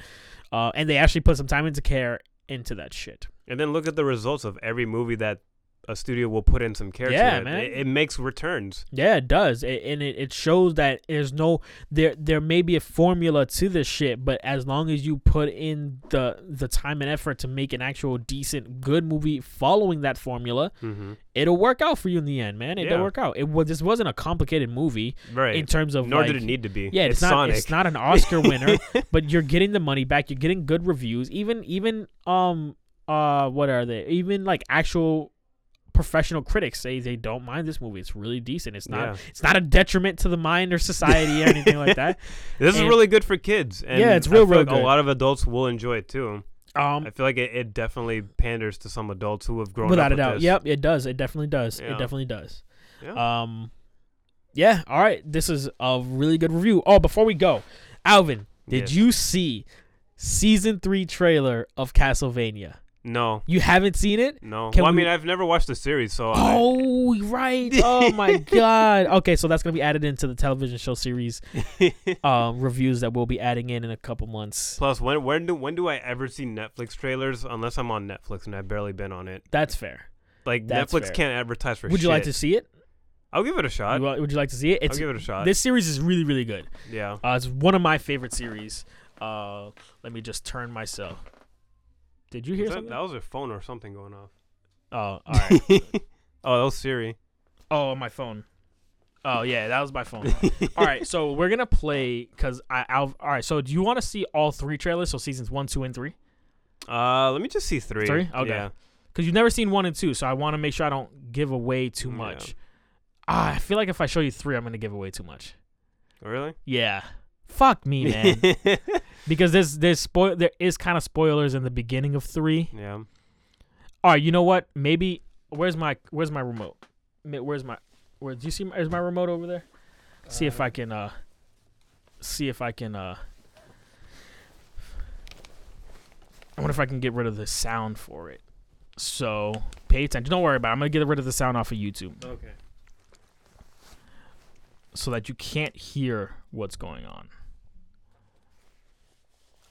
Uh, and they actually put some time into care into that shit. And then look at the results of every movie that a studio will put in some care to it. Yeah, man. It, it makes returns. Yeah, it does. It, and it, it shows that there's no there there may be a formula to this shit, but as long as you put in the the time and effort to make an actual decent good movie following that formula, mm-hmm. it'll work out for you in the end, man. It'll yeah. work out. It was this wasn't a complicated movie right. in terms of nor like, did it need to be. Yeah, it's, it's not Sonic. It's not an Oscar winner, but you're getting the money back, you're getting good reviews, even even um uh what are they? Even like actual professional critics say they don't mind this movie. It's really decent. It's not yeah. it's not a detriment to the mind or society or anything like that. This and, is really good for kids. And yeah, it's real, I feel real like good. A lot of adults will enjoy it too. Um, I feel like it, it definitely panders to some adults who have grown without up with a doubt. This. Yep, it does. It definitely does. Yeah. It definitely does. Yeah. Um, yeah. All right. This is a really good review. Oh, before we go, Alvin, did yes. you see season three trailer of Castlevania? No. You haven't seen it? No. Can well, we... I mean, I've never watched the series, so... Oh, I... right. Oh, my God. Okay, so that's going to be added into the television show series um, reviews that we'll be adding in in a couple months. Plus, when when do, when do I ever see Netflix trailers? Unless I'm on Netflix, and I've barely been on it. That's fair. Like, that's Netflix fair. Can't advertise for shit. Would you shit. like to see it? I'll give it a shot. You, would you like to see it? It's, I'll give it a shot. This series is really, really good. Yeah. Uh, it's one of my favorite series. Uh, let me just turn myself... Did you hear that, something? That was a phone or something going off. Oh, all right. Oh, that was Siri. Oh, my phone. Oh, yeah, that was my phone. All right, so we're going to play because I... I'll, all right, so do you want to see all three trailers? So seasons one, two, and three? Uh, let me just see three. Three? Okay. Because yeah. you've never seen one and two, so I want to make sure I don't give away too much. Yeah. Ah, I feel like if I show you three, I'm going to give away too much. Really? Yeah. Fuck me, man. Because there's there's spoil there is kind of spoilers in the beginning of three. Yeah. All right, you know what? Maybe where's my where's my remote? Where's my where? Do you see? My, is my remote over there? Uh, see if I can. Uh, see if I can. Uh, I wonder if I can get rid of the sound for it. So pay attention. Don't worry about it. I'm gonna get rid of the sound off of YouTube. Okay. So that you can't hear what's going on.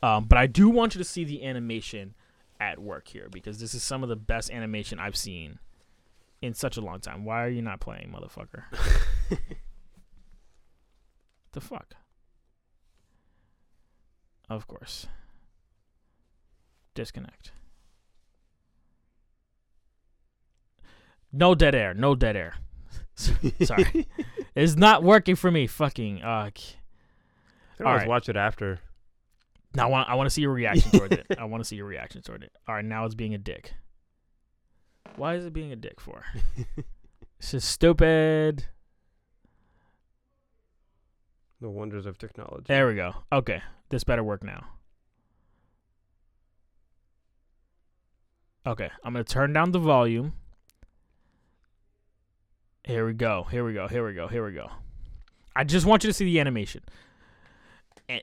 Um, but I do want you to see the animation at work here because this is some of the best animation I've seen in such a long time. Why are you not playing, motherfucker? The fuck? Of course. Disconnect. No dead air. No dead air. Sorry. It's not working for me. Fucking. Uh, I always right. watch it after. Now I want I want to see your reaction toward it. I want to see your reaction toward it. All right, now it's being a dick. Why is it being a dick for? This is stupid. The wonders of technology. There we go. Okay, this better work now. Okay, I'm gonna turn down the volume. Here we go. Here we go. Here we go. Here we go. I just want you to see the animation.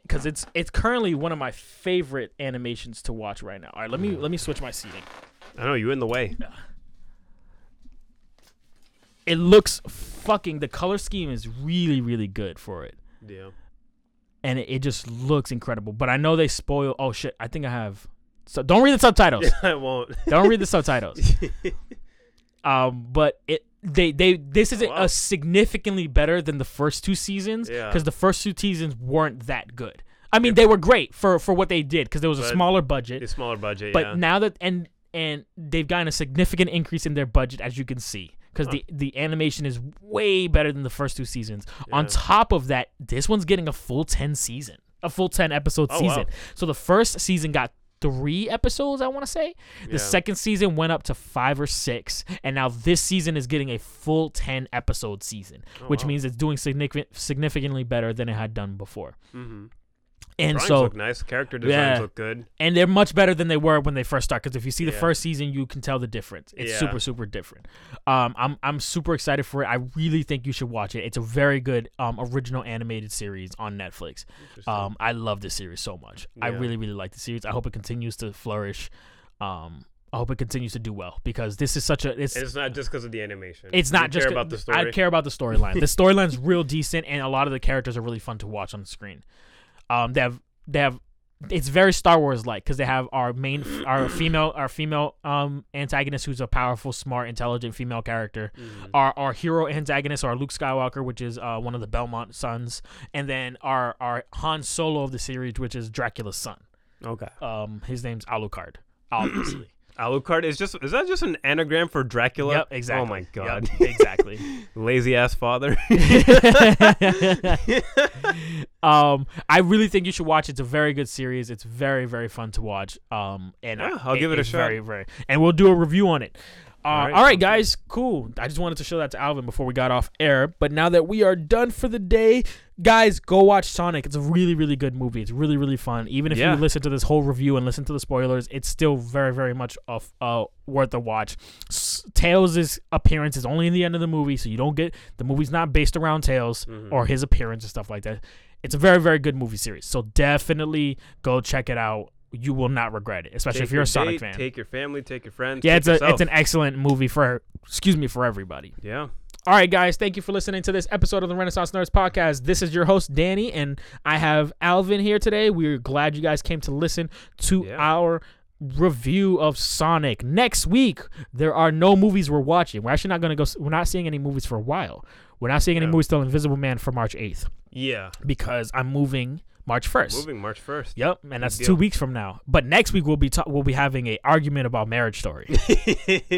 Because it's it's currently one of my favorite animations to watch right now. All right, let me let me switch my seating. I know, you're in the way. It looks fucking... The color scheme is really, really good for it. Yeah. And it, it just looks incredible. But I know they spoil... Oh, shit. I think I have... So don't read the subtitles. I won't. Don't read the subtitles. um, But it they they this is oh, wow. a significantly better than the first two seasons. Because yeah. the first two seasons weren't that good. I mean, yeah. they were great for, for what they did. Because there was but a smaller budget. A smaller budget, but yeah. But now that... and And they've gotten a significant increase in their budget, as you can see. Because huh. the, the animation is way better than the first two seasons. Yeah. On top of that, this one's getting a full ten season. A full ten episode oh, season. Wow. So the first season got three episodes, I want to say. The yeah. second season went up to five or six. And now this season is getting a full ten episode season. Oh, which wow. means it's doing significant, significantly better than it had done before. Mm-hmm. And drawings so, look nice. Character designs yeah. look good. And they're much better than they were when they first start. Because if you see yeah. the first season, you can tell the difference. It's yeah. super, super different. Um, I'm I'm super excited for it. I really think you should watch it. It's a very good um, original animated series on Netflix. Um, I love this series so much. Yeah. I really, really like the series. I hope it continues to flourish. Um, I hope it continues to do well. Because this is such a... It's, it's not just because of the animation. It's not you just... Care about the story. I care about the storyline. The storyline's real decent. And a lot of the characters are really fun to watch on the screen. Um, they have, they have, it's very Star Wars like because they have our main, our female, our female um antagonist who's a powerful, smart, intelligent female character. Mm. Our our hero antagonist, our Luke Skywalker, which is uh one of the Belmont sons, and then our our Han Solo of the series, which is Dracula's son. Okay. Um, his name's Alucard, obviously. Alucard is just is that just an anagram for Dracula? Yep, exactly. Oh my god. Yep, exactly. Lazy ass father. um I really think you should watch it. It's a very good series. It's very, very fun to watch. Um and yeah, I'll it, give it a shot. Very, very, and we'll do a review on it. Uh, all right, all right guys, cool. I just wanted to show that to Alvin before we got off air. But now that we are done for the day, guys, go watch Sonic. It's a really, really good movie. It's really, really fun. Even if yeah. you listen to this whole review and listen to the spoilers, it's still very, very much of, uh, worth a watch. S- Tails' appearance is only in the end of the movie, so you don't get... The movie's not based around Tails mm-hmm. or his appearance and stuff like that. It's a very, very good movie series. So definitely go check it out. You will not regret it, especially take if you're a Sonic date, fan. Take your family, take your friends. Yeah, it's a, it's an excellent movie for excuse me for everybody. Yeah. All right, guys, thank you for listening to this episode of the Renaissance Nerds Podcast. This is your host, Danny, and I have Alvin here today. We're glad you guys came to listen to yeah. our review of Sonic. Next week, there are no movies we're watching. We're actually not going to go. We're not seeing any movies for a while. We're not seeing yeah. any movies till Invisible Man for March eighth. Yeah. Because I'm moving... March first. Moving March first. Yep, and that's two weeks from now. But next week we'll be ta- we'll be having an argument about Marriage Story.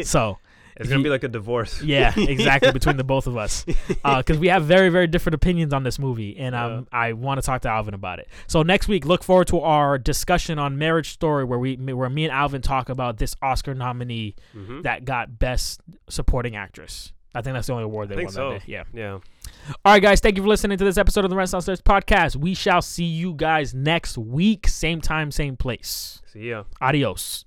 So it's going to be like a divorce. Yeah, exactly, between the both of us. Uh, cuz we have very very different opinions on this movie and um, yeah. I want to talk to Alvin about it. So next week look forward to our discussion on Marriage Story where we where me and Alvin talk about this Oscar nominee mm-hmm. that got Best Supporting Actress. I think that's the only award they I think won so. That day. Yeah. Yeah. All right, guys. Thank you for listening to this episode of the Renaissance Nerds Podcast. We shall see you guys next week. Same time, same place. See ya. Adios.